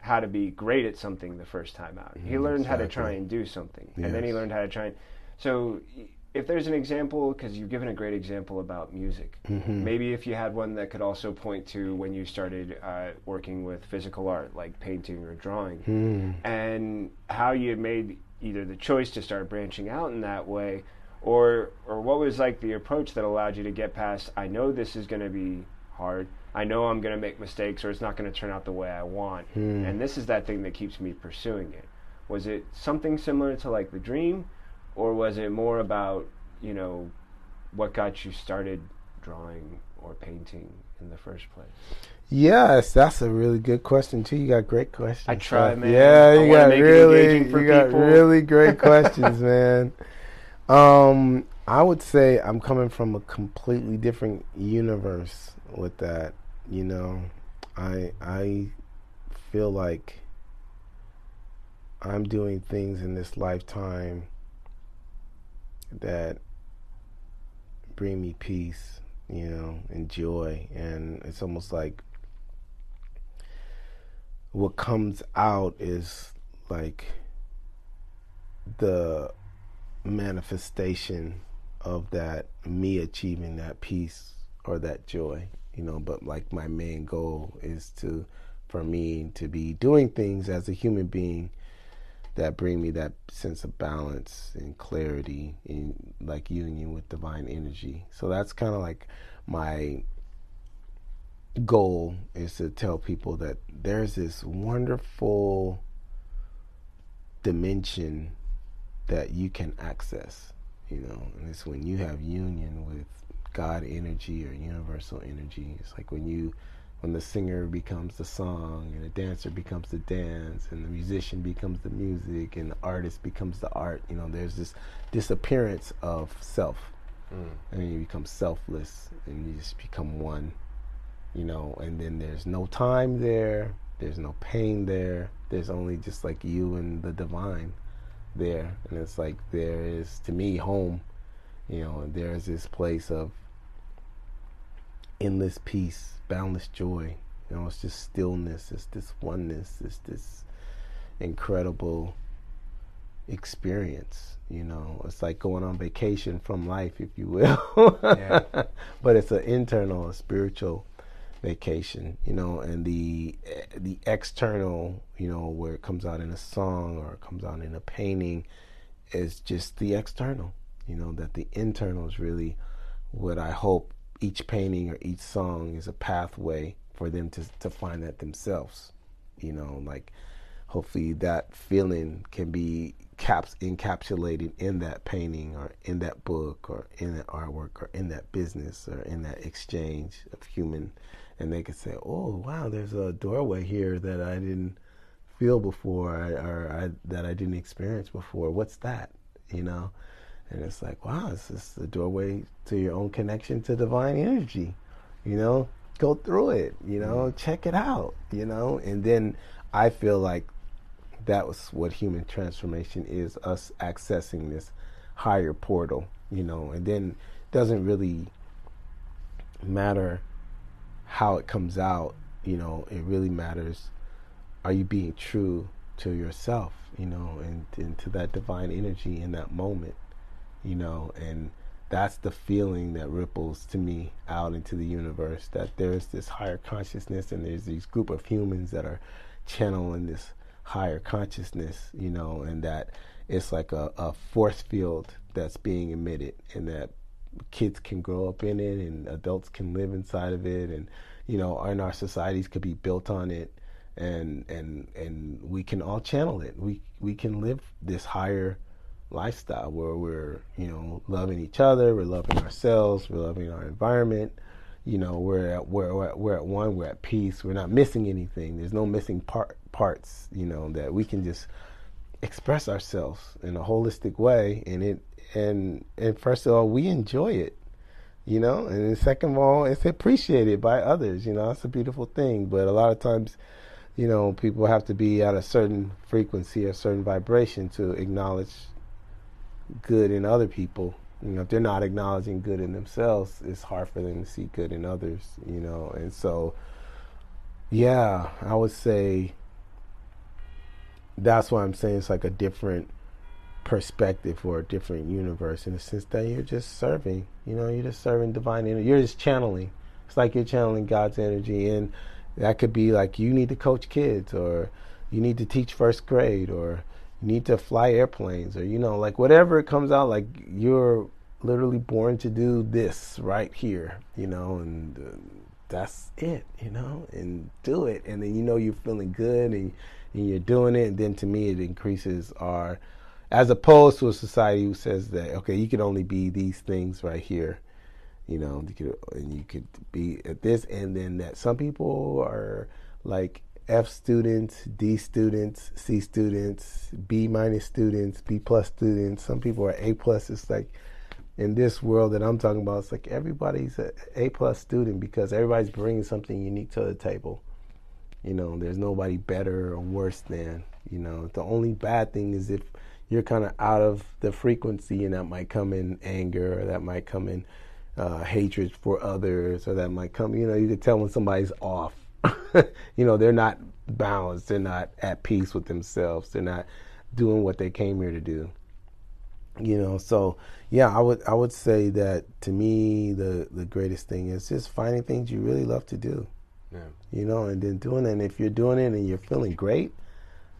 how to be great at something the first time out. Mm-hmm. He learned how to try and do something, yes. And then he learned how to try and... So if there's an example, because you've given a great example about music, mm-hmm. maybe if you had one that could also point to when you started working with physical art, like painting or drawing, and how you made either the choice to start branching out in that way, or what was like the approach that allowed you to get past, I know this is going to be hard, I know I'm going to make mistakes, or it's not going to turn out the way I want, and this is that thing that keeps me pursuing it. Was it something similar to like The Dream? Or was it more about, you know, what got you started drawing or painting in the first place? Yes, that's a really good question, too. You got great questions. I try, man. Yeah, you got really great questions, man. I would say I'm coming from a completely different universe with that. You know, I feel like I'm doing things in this lifetime that bring me peace, you know, and joy. And it's almost like what comes out is like the manifestation of that, me achieving that peace or that joy, you know. But like my main goal is to, for me to be doing things as a human being that bring me that sense of balance and clarity and like union with divine energy. So that's kind of like my goal, is to tell people that there's this wonderful dimension that you can access, you know, and it's when you have union with God energy or universal energy. It's like when the singer becomes the song, and the dancer becomes the dance, and the musician becomes the music, and the artist becomes the art. You know, there's this disappearance of self. And then you become selfless, and you just become one, you know. And then there's no time there, there's no pain there, there's only just like you and the divine there. And it's like there is, to me, home, you know. And there's this place of endless peace, boundless joy. You know, it's just stillness, it's this oneness, it's this incredible experience, you know. It's like going on vacation from life, if you will. Yeah. But it's an internal, a spiritual vacation, you know. And the external, you know, where it comes out in a song or it comes out in a painting, is just the external, you know. That the internal is really what I hope each painting or each song is a pathway for them to find that themselves, you know. Like hopefully that feeling can be encapsulated in that painting or in that book or in that artwork or in that business or in that exchange of human, and they could say, oh wow, there's a doorway here that I didn't feel before, that I didn't experience before. What's that, you know? And it's like, wow, this is the doorway to your own connection to divine energy, you know. Go through it, you know, check it out, you know. And then I feel like that was what human transformation is, us accessing this higher portal, you know. And then it doesn't really matter how it comes out, you know. It really matters, are you being true to yourself, you know, and to that divine energy in that moment, you know. And that's the feeling that ripples to me out into the universe, that there's this higher consciousness and there's these group of humans that are channeling this higher consciousness, you know. And that it's like a force field that's being emitted, and that kids can grow up in it, and adults can live inside of it, and, you know, and our societies could be built on it, and we can all channel it. We can live this higher lifestyle where we're, you know, loving each other, we're loving ourselves, we're loving our environment, you know. We're at one, we're at peace, we're not missing anything, there's no missing parts, you know. That we can just express ourselves in a holistic way, and first of all, we enjoy it, you know. And then second of all, it's appreciated by others, you know. It's a beautiful thing. But a lot of times, you know, people have to be at a certain frequency, a certain vibration, to acknowledge good in other people. You know, if they're not acknowledging good in themselves, it's hard for them to see good in others, you know. And so, yeah, I would say that's why I'm saying it's like a different perspective or a different universe, in the sense that you're just serving. You know, you're just serving divine energy. You're just channeling. It's like you're channeling God's energy, and that could be like you need to coach kids, or you need to teach first grade, or you need to fly airplanes, or, you know, like whatever it comes out, like you're literally born to do this right here, you know, and that's it, you know, and do it. And then, you know, you're feeling good and you're doing it. And then to me, it increases our, as opposed to a society who says that, okay, you can only be these things right here, you know, and you could be at this. And then that some people are like F students, D students, C students, B- students, B+ students. Some people are A+. It's like, in this world that I'm talking about, it's like everybody's an A+ student because everybody's bringing something unique to the table. You know, there's nobody better or worse than, you know. The only bad thing is if you're kind of out of the frequency, and that might come in anger, or that might come in hatred for others, or that might come, you know, you could tell when somebody's off. You know, they're not balanced. They're not at peace with themselves. They're not doing what they came here to do. You know, so yeah, I would say that to me the greatest thing is just finding things you really love to do. Yeah. You know, and then doing it. And if you're doing it and you're feeling great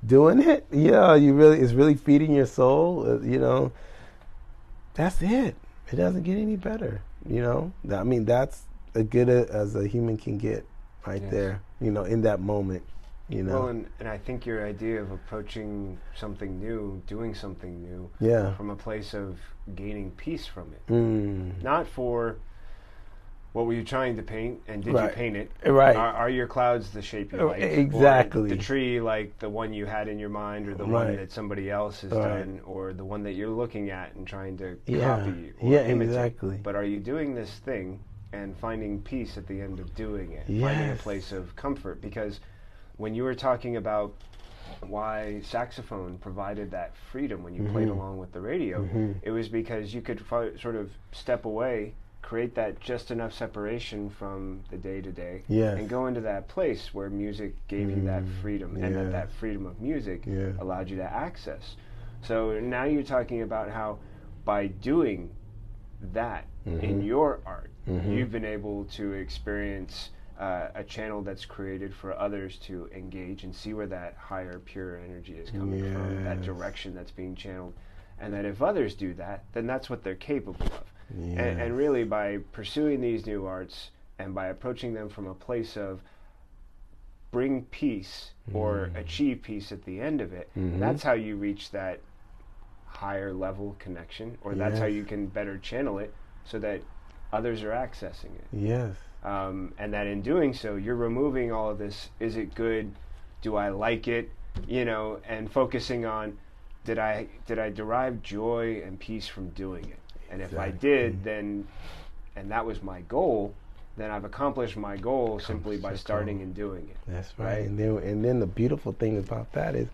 doing it, yeah, it's really feeding your soul, you know. That's it. It doesn't get any better, you know. I mean, that's as good as a human can get right yes. there, you know, in that moment. You know? Well, and I think your idea of approaching something new, doing something new, yeah. from a place of gaining peace from it. Mm. Not for what were you trying to paint, and did right. you paint it? Right. Are your clouds the shape you like? Exactly. Or the tree like the one you had in your mind, or the right. one that somebody else has right. done, or the one that you're looking at and trying to yeah. copy or yeah, imitate. Exactly. But are you doing this thing and finding peace at the end of doing it? Yes. Finding a place of comfort, because when you were talking about why saxophone provided that freedom when you mm-hmm. played along with the radio, mm-hmm. it was because you could sort of step away, create that just enough separation from the day-to-day, yes. and go into that place where music gave mm-hmm. you that freedom, yeah. and that freedom of music yeah. allowed you to access. So now you're talking about how by doing that mm-hmm. in your art, mm-hmm. you've been able to experience a channel that's created for others to engage and see where that higher, pure energy is coming yes. from, that direction that's being channeled. And that if others do that, then that's what they're capable of. Yes. And really, by pursuing these new arts and by approaching them from a place of bring peace mm-hmm. or achieve peace at the end of it, mm-hmm. that's how you reach that higher level connection, or yes. that's how you can better channel it so that others are accessing it. Yes. And that in doing so, you're removing all of this, is it good, do I like it, you know, and focusing on, did I derive joy and peace from doing it? And if exactly. I did, then, and that was my goal, then I've accomplished my goal simply by starting and doing it. That's right. And then the beautiful thing about that is,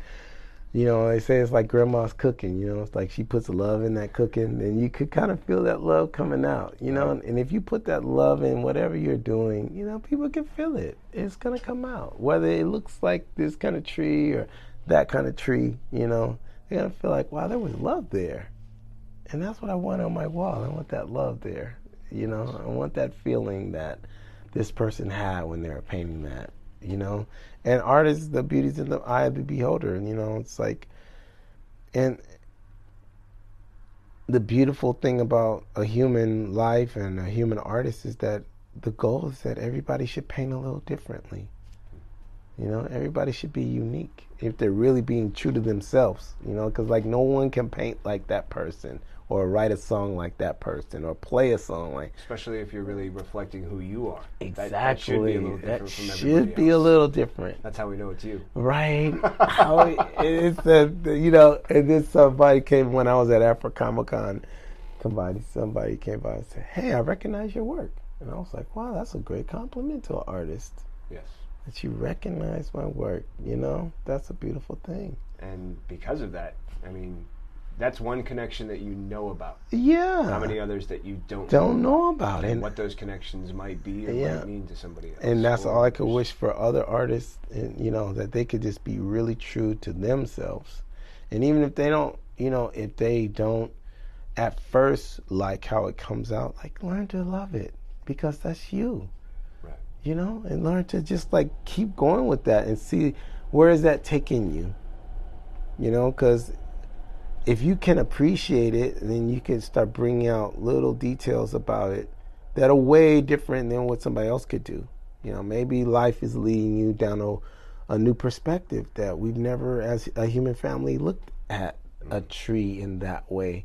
you know, they say it's like grandma's cooking, you know, it's like she puts love in that cooking, and you could kind of feel that love coming out, you know, and if you put that love in whatever you're doing, you know, people can feel it. It's going to come out, whether it looks like this kind of tree or that kind of tree, you know, they're going to feel like, wow, there was love there. And that's what I want on my wall. I want that love there, you know, I want that feeling that this person had when they were painting that. You know, and art is the beauty's in the eye of the beholder. And, you know, it's like, and the beautiful thing about a human life and a human artist is that the goal is that everybody should paint a little differently. You know, everybody should be unique if they're really being true to themselves, you know, because like no one can paint like that person, or write a song like that person, or play a song like. Especially if you're really reflecting who you are. Exactly. That should be a little different from everybody else. Should be a little different. That's how we know it's you. Right. You know, and then somebody came, when I was at Afro Comic Con, somebody came by and said, hey, I recognize your work. And I was like, wow, that's a great compliment to an artist. Yes. That you recognize my work, you know? That's a beautiful thing. And because of that, I mean, that's one connection that you know about. Yeah. How many others that you don't know about, and what those connections might be and yeah. might mean to somebody else. And that's all I could wish for other artists, and you know, that they could just be really true to themselves. And even if they don't, you know, if they don't at first like how it comes out, like, learn to love it because that's you. Right. You know, and learn to just like keep going with that and see where is that taking you. You know, because if you can appreciate it, then you can start bringing out little details about it that are way different than what somebody else could do. You know, maybe life is leading you down a new perspective that we've never, as a human family, looked at a tree in that way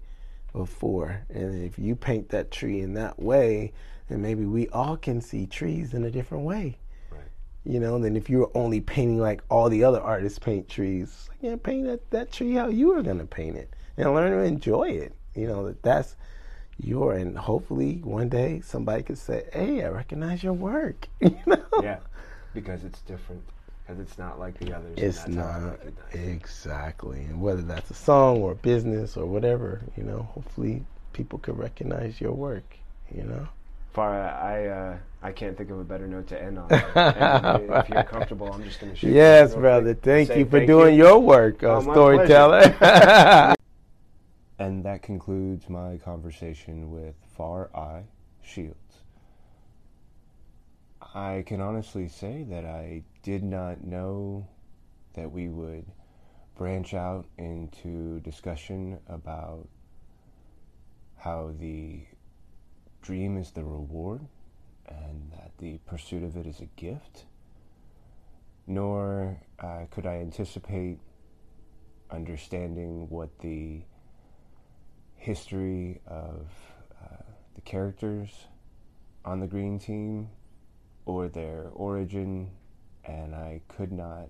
before. And if you paint that tree in that way, then maybe we all can see trees in a different way. Right. You know, then if you're only painting like all the other artists paint trees, like, yeah, paint that tree how you are going to paint it and learn to enjoy it. You know, that's your, and hopefully one day somebody could say, hey, I recognize your work. You know? Yeah, because it's different. Because it's not like the others. It's not. Exactly. And whether that's a song or business or whatever, you know, hopefully people could recognize your work, you know? Farai, I can't think of a better note to end on. If you're comfortable, I'm just going to shoot you. Yes, brother. Thank you for doing your work, storyteller. And that concludes my conversation with Farai Shields. I can honestly say that I did not know that we would branch out into discussion about how the dream is the reward and that the pursuit of it is a gift, nor could I anticipate understanding what the history of the characters on the Green Team or their origin, and I could not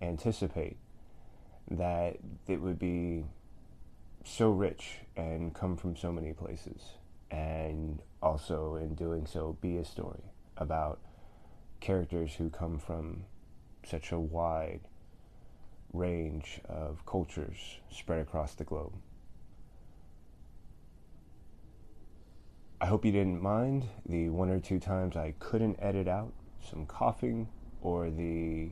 anticipate that it would be so rich and come from so many places, and also in doing so be a story about characters who come from such a wide range of cultures spread across the globe. I hope you didn't mind the one or two times I couldn't edit out some coughing or the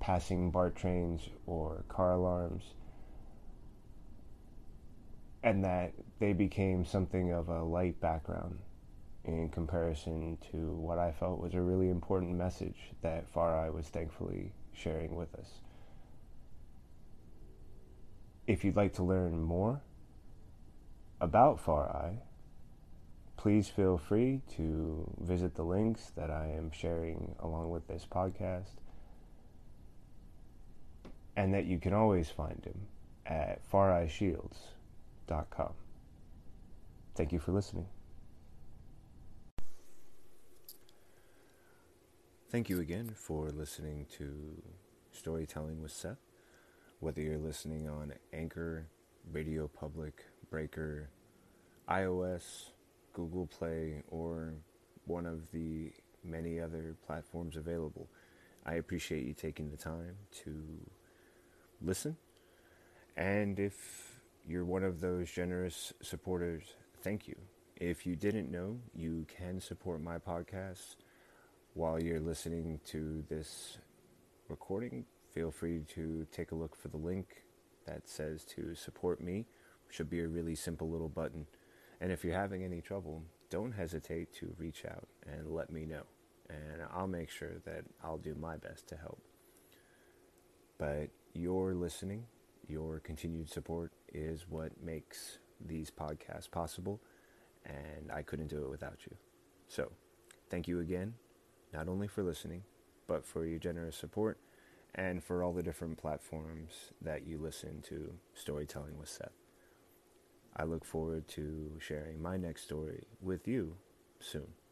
passing BART trains or car alarms, and that they became something of a light background in comparison to what I felt was a really important message that Farai was thankfully sharing with us. If you'd like to learn more about Farai, please feel free to visit the links that I am sharing along with this podcast, and that you can always find him at FaraiShields.com. Thank you for listening. Thank you again for listening to Storytelling with Seth. Whether you're listening on Anchor, Radio Public, Breaker, iOS, Google Play, or one of the many other platforms available, I appreciate you taking the time to listen. And if you're one of those generous supporters, thank you. If you didn't know, you can support my podcast while you're listening to this recording. Feel free to take a look for the link that says to support me. Should be a really simple little button. And if you're having any trouble, don't hesitate to reach out and let me know. And I'll make sure that I'll do my best to help. But your listening, your continued support is what makes these podcasts possible. And I couldn't do it without you. So thank you again, not only for listening, but for your generous support and for all the different platforms that you listen to Storytelling with Seth. I look forward to sharing my next story with you soon.